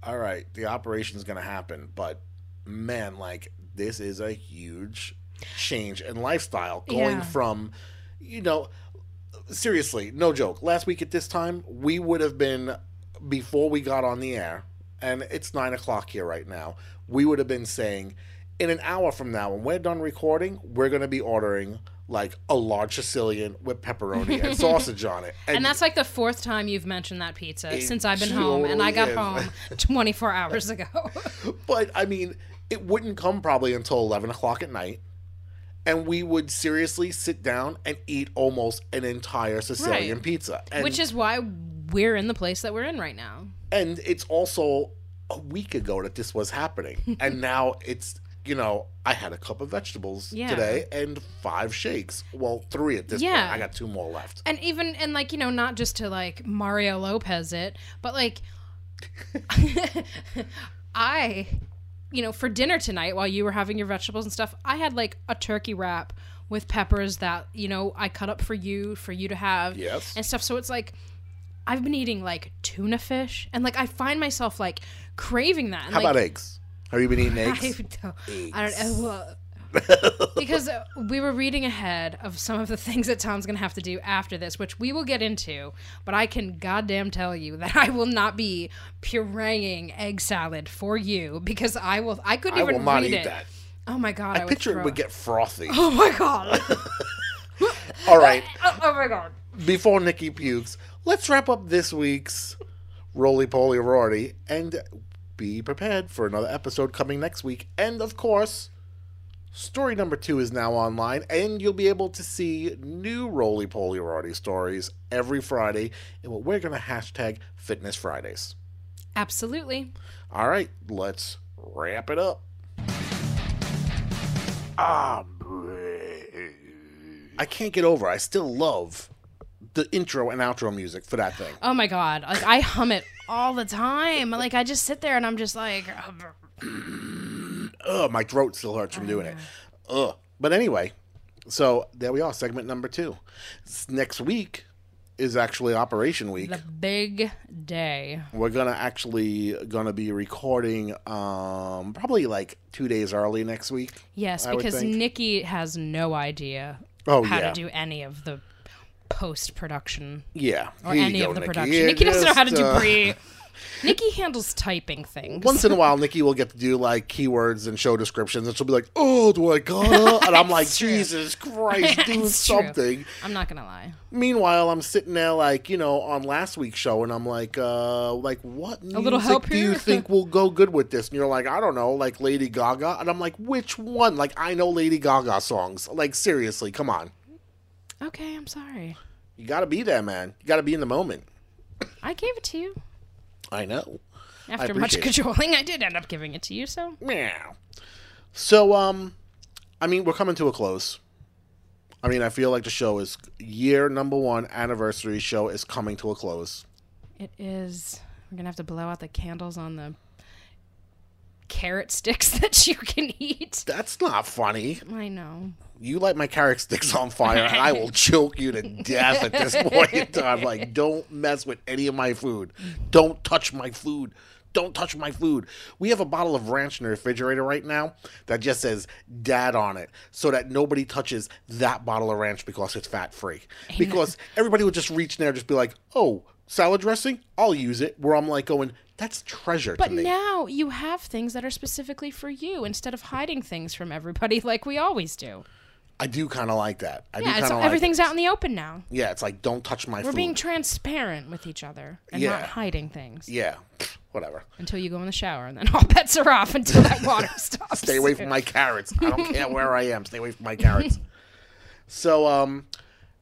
all right, the operation's going to happen, but, man, like, this is a huge change in lifestyle going yeah. from, you know... Seriously, no joke. Last week at this time, we would have been, before we got on the air, and it's nine o'clock here right now, we would have been saying, in an hour from now, when we're done recording, we're going to be ordering, like, a large Sicilian with pepperoni and sausage on it. And, and that's, like, the fourth time you've mentioned that pizza since I've been home, and I got is. home twenty-four hours ago. But, I mean, it wouldn't come probably until eleven o'clock at night. And we would seriously sit down and eat almost an entire Sicilian right. pizza. And which is why we're in the place that we're in right now. And it's also a week ago that this was happening. And now it's, you know, I had a cup of vegetables yeah. today and five shakes. Well, three at this yeah. point. I got two more left. And even, and like, you know, not just to like Mario Lopez it, but like, I you know, for dinner tonight while you were having your vegetables and stuff, I had like a turkey wrap with peppers that, you know, I cut up for you, for you to have yes. and stuff. So it's like, I've been eating like tuna fish and like, I find myself like craving that. And, How like, about eggs? Have you been eating eggs? I don't, eggs. I don't know. Well, because we were reading ahead of some of the things that Tom's going to have to do after this, which we will get into, but I can goddamn tell you that I will not be pureeing egg salad for you because I will, I couldn't I even will not read eat it. That. Oh my God. I, I picture would it would get frothy. Oh my God. All right. Oh, oh my God. Before Nikki pukes, let's wrap up this week's Roly Poly Roarty and be prepared for another episode coming next week. And of course, story number two is now online, and you'll be able to see new Roly Poly Roarty stories every Friday in what we're going to hashtag Fitness Fridays. Absolutely. All right, let's wrap it up. Ah, I can't get over. I still love the intro and outro music for that thing. Oh, my God. Like, I hum it all the time. Like, I just sit there, and I'm just like... Ugh, my throat still hurts from doing it. Ugh. But anyway, so there we are, segment number two. Next week is actually Operation Week. The big day. We're gonna actually gonna be recording um, probably like two days early next week. Yes, I because Nikki has no idea oh, how yeah. to do any of the post production. Yeah, or Here any go, of the Nikki. production. You're Nikki doesn't just, know how to do pre. Uh... Nikki handles typing things. Once in a while, Nikki will get to do, like, keywords and show descriptions, and she'll be like, oh, do I gotta? And I'm like, true. Jesus Christ, do something. True. I'm not gonna lie. Meanwhile, I'm sitting there, like, you know, on last week's show, and I'm like, uh, like, what music a little help do here? You think will go good with this? And you're like, I don't know, like, Lady Gaga? And I'm like, which one? Like, I know Lady Gaga songs. Like, seriously, come on. Okay, I'm sorry. You gotta be there, man. You gotta be in the moment. I gave it to you. I know. After I much cajoling, I did end up giving it to you, so. Meow. So, um, I mean, we're coming to a close. I mean, I feel like the show is year number one anniversary show is coming to a close. It is. We're going to have to blow out the candles on the carrot sticks that you can eat. That's not funny. I know. You light my carrot sticks on fire, and I will choke you to death at this point in time. Like, don't mess with any of my food. Don't touch my food. Don't touch my food. We have a bottle of ranch in the refrigerator right now that just says Dad on it so that nobody touches that bottle of ranch because it's fat-free. Because everybody would just reach in there and just be like, oh, salad dressing? I'll use it. Where I'm like going... That's treasure but to me. But now you have things that are specifically for you instead of hiding things from everybody like we always do. I do kind of like that. I yeah, do so like everything's it. out in the open now. Yeah, it's like, don't touch my We're food. We're being transparent with each other and yeah. not hiding things. Yeah, whatever. Until you go in the shower and then all bets are off until that water stops. Stay away from my carrots. I don't care where I am. Stay away from my carrots. So, um...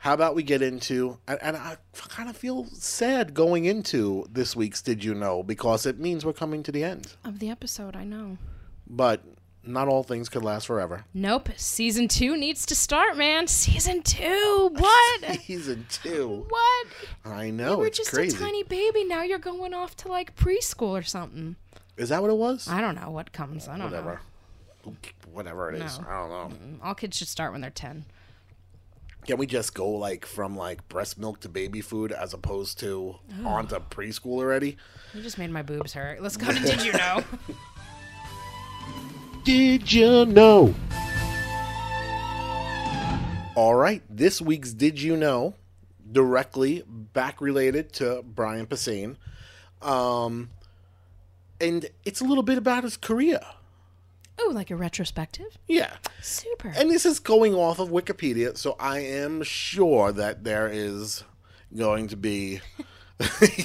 how about we get into, and, and I kind of feel sad going into this week's Did You Know, because it means we're coming to the end. Of the episode, I know. But not all things could last forever. Nope. Season two needs to start, man. Season two. What? Season two. What? I know. It's crazy. You were just a tiny baby. Now you're going off to like preschool or something. Is that what it was? I don't know what comes. I don't Whatever. know. Whatever it is. No. I don't know. All kids should start when they're ten. Can we just go, like, from, like, breast milk to baby food as opposed to oh. on to preschool already? You just made my boobs hurt. Let's go to Did You Know? Did You Know? All right. This week's Did You Know, directly back-related to Brian Posehn. Um, and it's a little bit about his career. Oh, like a retrospective? Yeah. Super. And this is going off of Wikipedia, so I am sure that there is going to be,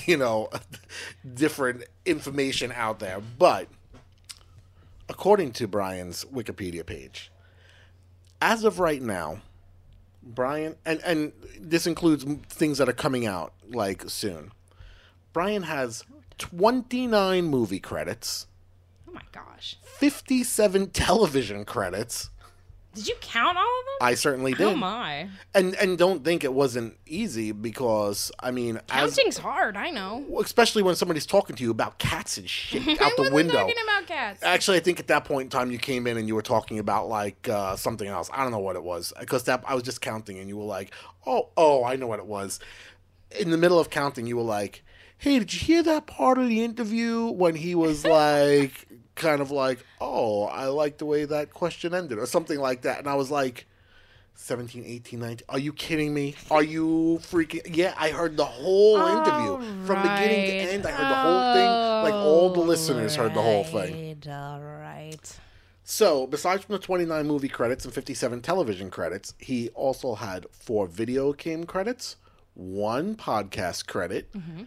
you know, different information out there. But according to Brian's Wikipedia page, as of right now, Brian, and, and this includes things that are coming out, like, soon. Brian has twenty-nine movie credits. Oh, my gosh. fifty-seven television credits. Did you count all of them? I certainly did. Oh my! And and don't think it wasn't easy, because I mean, counting's as, hard. I know, especially when somebody's talking to you about cats and shit out I the wasn't window. Talking about cats. Actually, I think at that point in time you came in and you were talking about like uh, something else. I don't know what it was, because that I was just counting, and you were like, "Oh, oh, I know what it was." In the middle of counting, you were like, "Hey, did you hear that part of the interview when he was like?" kind of like, oh, I like the way that question ended, or something like that. And I was like, seventeen, eighteen, nineteen, are you kidding me? Are you freaking... Yeah, I heard the whole all interview. Right. From beginning to end, I heard the whole thing. Like, all the listeners right. heard the whole thing. All right. So, besides from the twenty-nine movie credits and fifty-seven television credits, he also had four video game credits, one podcast credit, mm-hmm.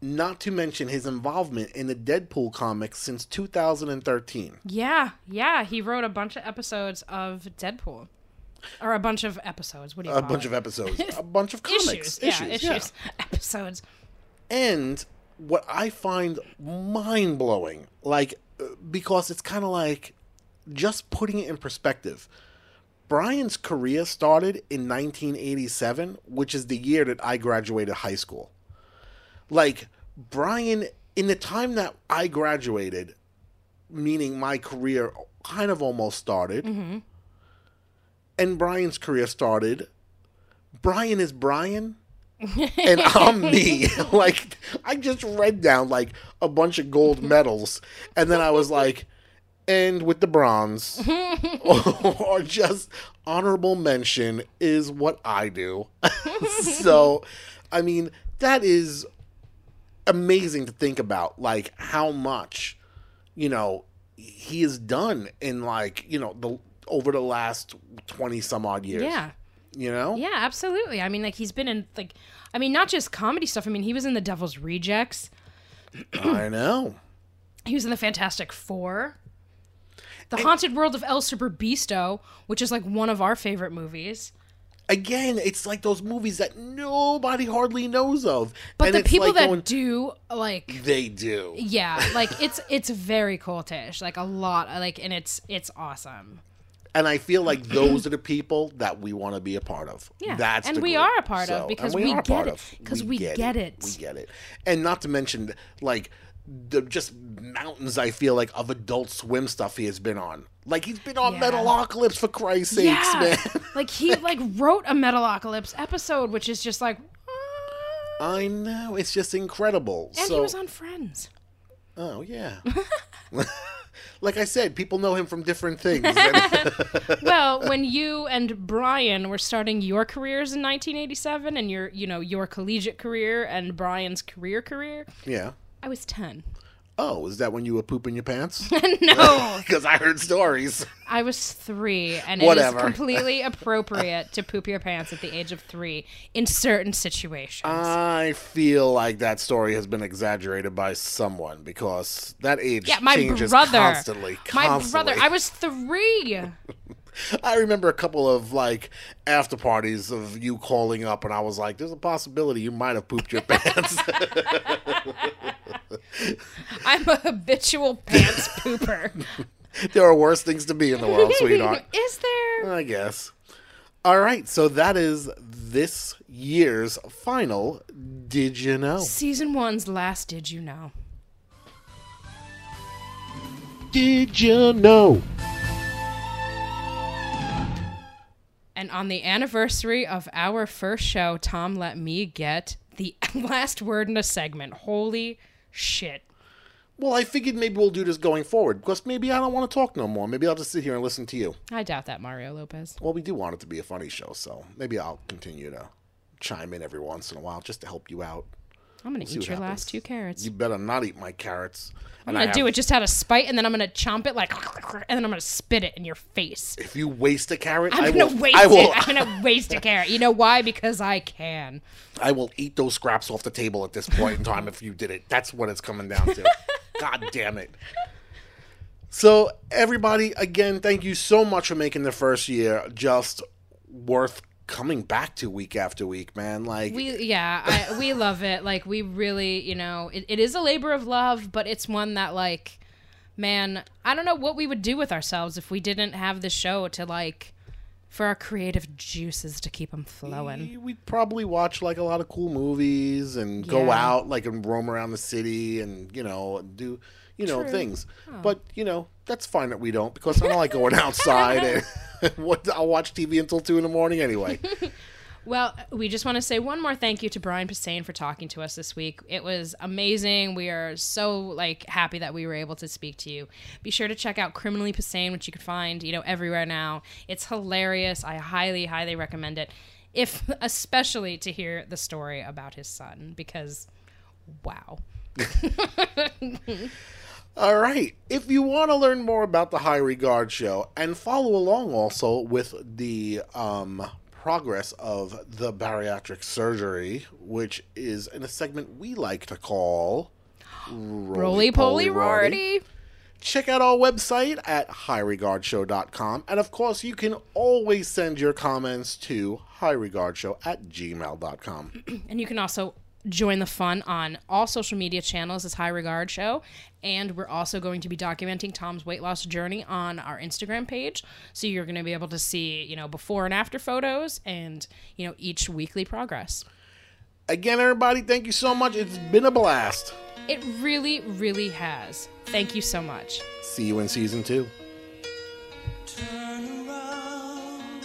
not to mention his involvement in the Deadpool comics since two thousand thirteen. Yeah, yeah. He wrote a bunch of episodes of Deadpool. Or a bunch of episodes. What do you a call it? A bunch of episodes. A bunch of comics. Issues. Issues, yeah, issues. Yeah. Episodes. And what I find mind-blowing, like, because it's kind of like, just putting it in perspective, Brian's career started in nineteen eighty-seven, which is the year that I graduated high school. Like, Brian, in the time that I graduated, meaning my career kind of almost started, mm-hmm. and Brian's career started, Brian is Brian, and I'm me. Like, I just read down, like, a bunch of gold medals, and then I was like, and with the bronze, or just honorable mention is what I do. So, I mean, that is... amazing to think about, like, how much, you know, he has done in, like, you know, the over the last twenty some odd years. Yeah. You know? Yeah, absolutely. I mean, like, he's been in, like, I mean, not just comedy stuff. I mean, he was in The Devil's Rejects. I know. He was in The Fantastic Four. The and, Haunted World of El Superbisto, which is, like, one of our favorite movies. Again, it's like those movies that nobody hardly knows of. But and the people like that going, do, like... They do. Yeah, like, it's it's very cultish. Like, a lot. Like, and it's it's awesome. And I feel like those are the people that we want to be a part of. Yeah, that's and the we group. Are a part so, of because we, we get it. Because we, we get, get it. it. We get it. And not to mention, like... the just mountains, I feel like, of Adult Swim stuff he has been on. Like, he's been on yeah. Metalocalypse, for Christ's yeah. sakes, man. Like, he, like, wrote a Metalocalypse episode, which is just like... What? I know. It's just incredible. And so, he was on Friends. Oh, yeah. Like I said, people know him from different things. Well, when you and Brian were starting your careers in nineteen eighty-seven, and your, you know, your collegiate career and Brian's career career... Yeah. I was ten. Oh, is that when you were pooping your pants? No. Because I heard stories. I was three, and Whatever. It is completely appropriate to poop your pants at the age of three in certain situations. I feel like that story has been exaggerated by someone, because that age yeah, my changes brother. constantly, constantly. My brother. I was three. I remember a couple of, like, after parties of you calling up, and I was like, there's a possibility you might have pooped your pants. I'm a habitual pants pooper. There are worse things to be in the world, sweetheart. Is there? I guess. All right, so that is this year's final Did You Know? Season one's last Did You Know? Did You Know? And on the anniversary of our first show, Tom let me get the last word in a segment. Holy shit. Well, I figured maybe we'll do this going forward, because maybe I don't want to talk no more. Maybe I'll just sit here and listen to you. I doubt that, Mario Lopez. Well, we do want it to be a funny show, so maybe I'll continue to chime in every once in a while just to help you out. I'm going to we'll eat your happens. last two carrots. You better not eat my carrots. I'm going to do it just out of spite, and then I'm going to chomp it, like, and then I'm going to spit it in your face. If you waste a carrot, I'm I gonna will. Waste I will. It. I'm going to waste a carrot. You know why? Because I can. I will eat those scraps off the table at this point in time if you did it. That's what it's coming down to. God damn it. So, everybody, again, thank you so much for making the first year just worth coming back to week after week, man. Like, we yeah I, we love it. Like, we really, you know, it, it is a labor of love, but it's one that, like, man, I don't know what we would do with ourselves if we didn't have this show to, like, for our creative juices to keep them flowing. We'd probably watch, like, a lot of cool movies and yeah. go out, like, and roam around the city and, you know, do, you know, True. things. Oh. But, you know, that's fine that we don't, because I don't like going outside. and I'll watch T V until two in the morning anyway. Well, we just want to say one more thank you to Brian Posehn for talking to us this week. It was amazing. We are so, like, happy that we were able to speak to you. Be sure to check out Criminally Posehn, which you can find, you know, everywhere now. It's hilarious. I highly, highly recommend it, if especially to hear the story about his son, because, wow. All right. If you want to learn more about the High Regard Show and follow along also with the... um. progress of the bariatric surgery, which is in a segment we like to call Roly Poly Roarty. Check out our website at high regard show dot com, and of course you can always send your comments to high regard show at gmail dot com. And you can also join the fun on all social media channels as High Regard Show. And we're also going to be documenting Tom's weight loss journey on our Instagram page. So you're going to be able to see, you know, before and after photos and, you know, each weekly progress. Again, everybody, thank you so much. It's been a blast. It really, really has. Thank you so much. See you in season two. Turn around.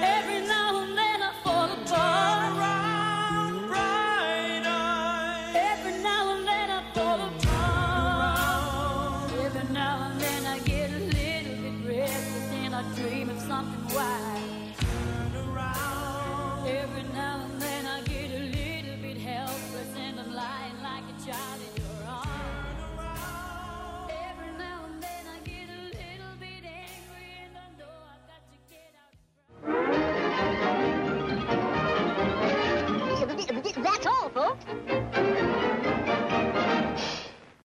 Every now and then I get a little bit helpless, and I'm lying like a child.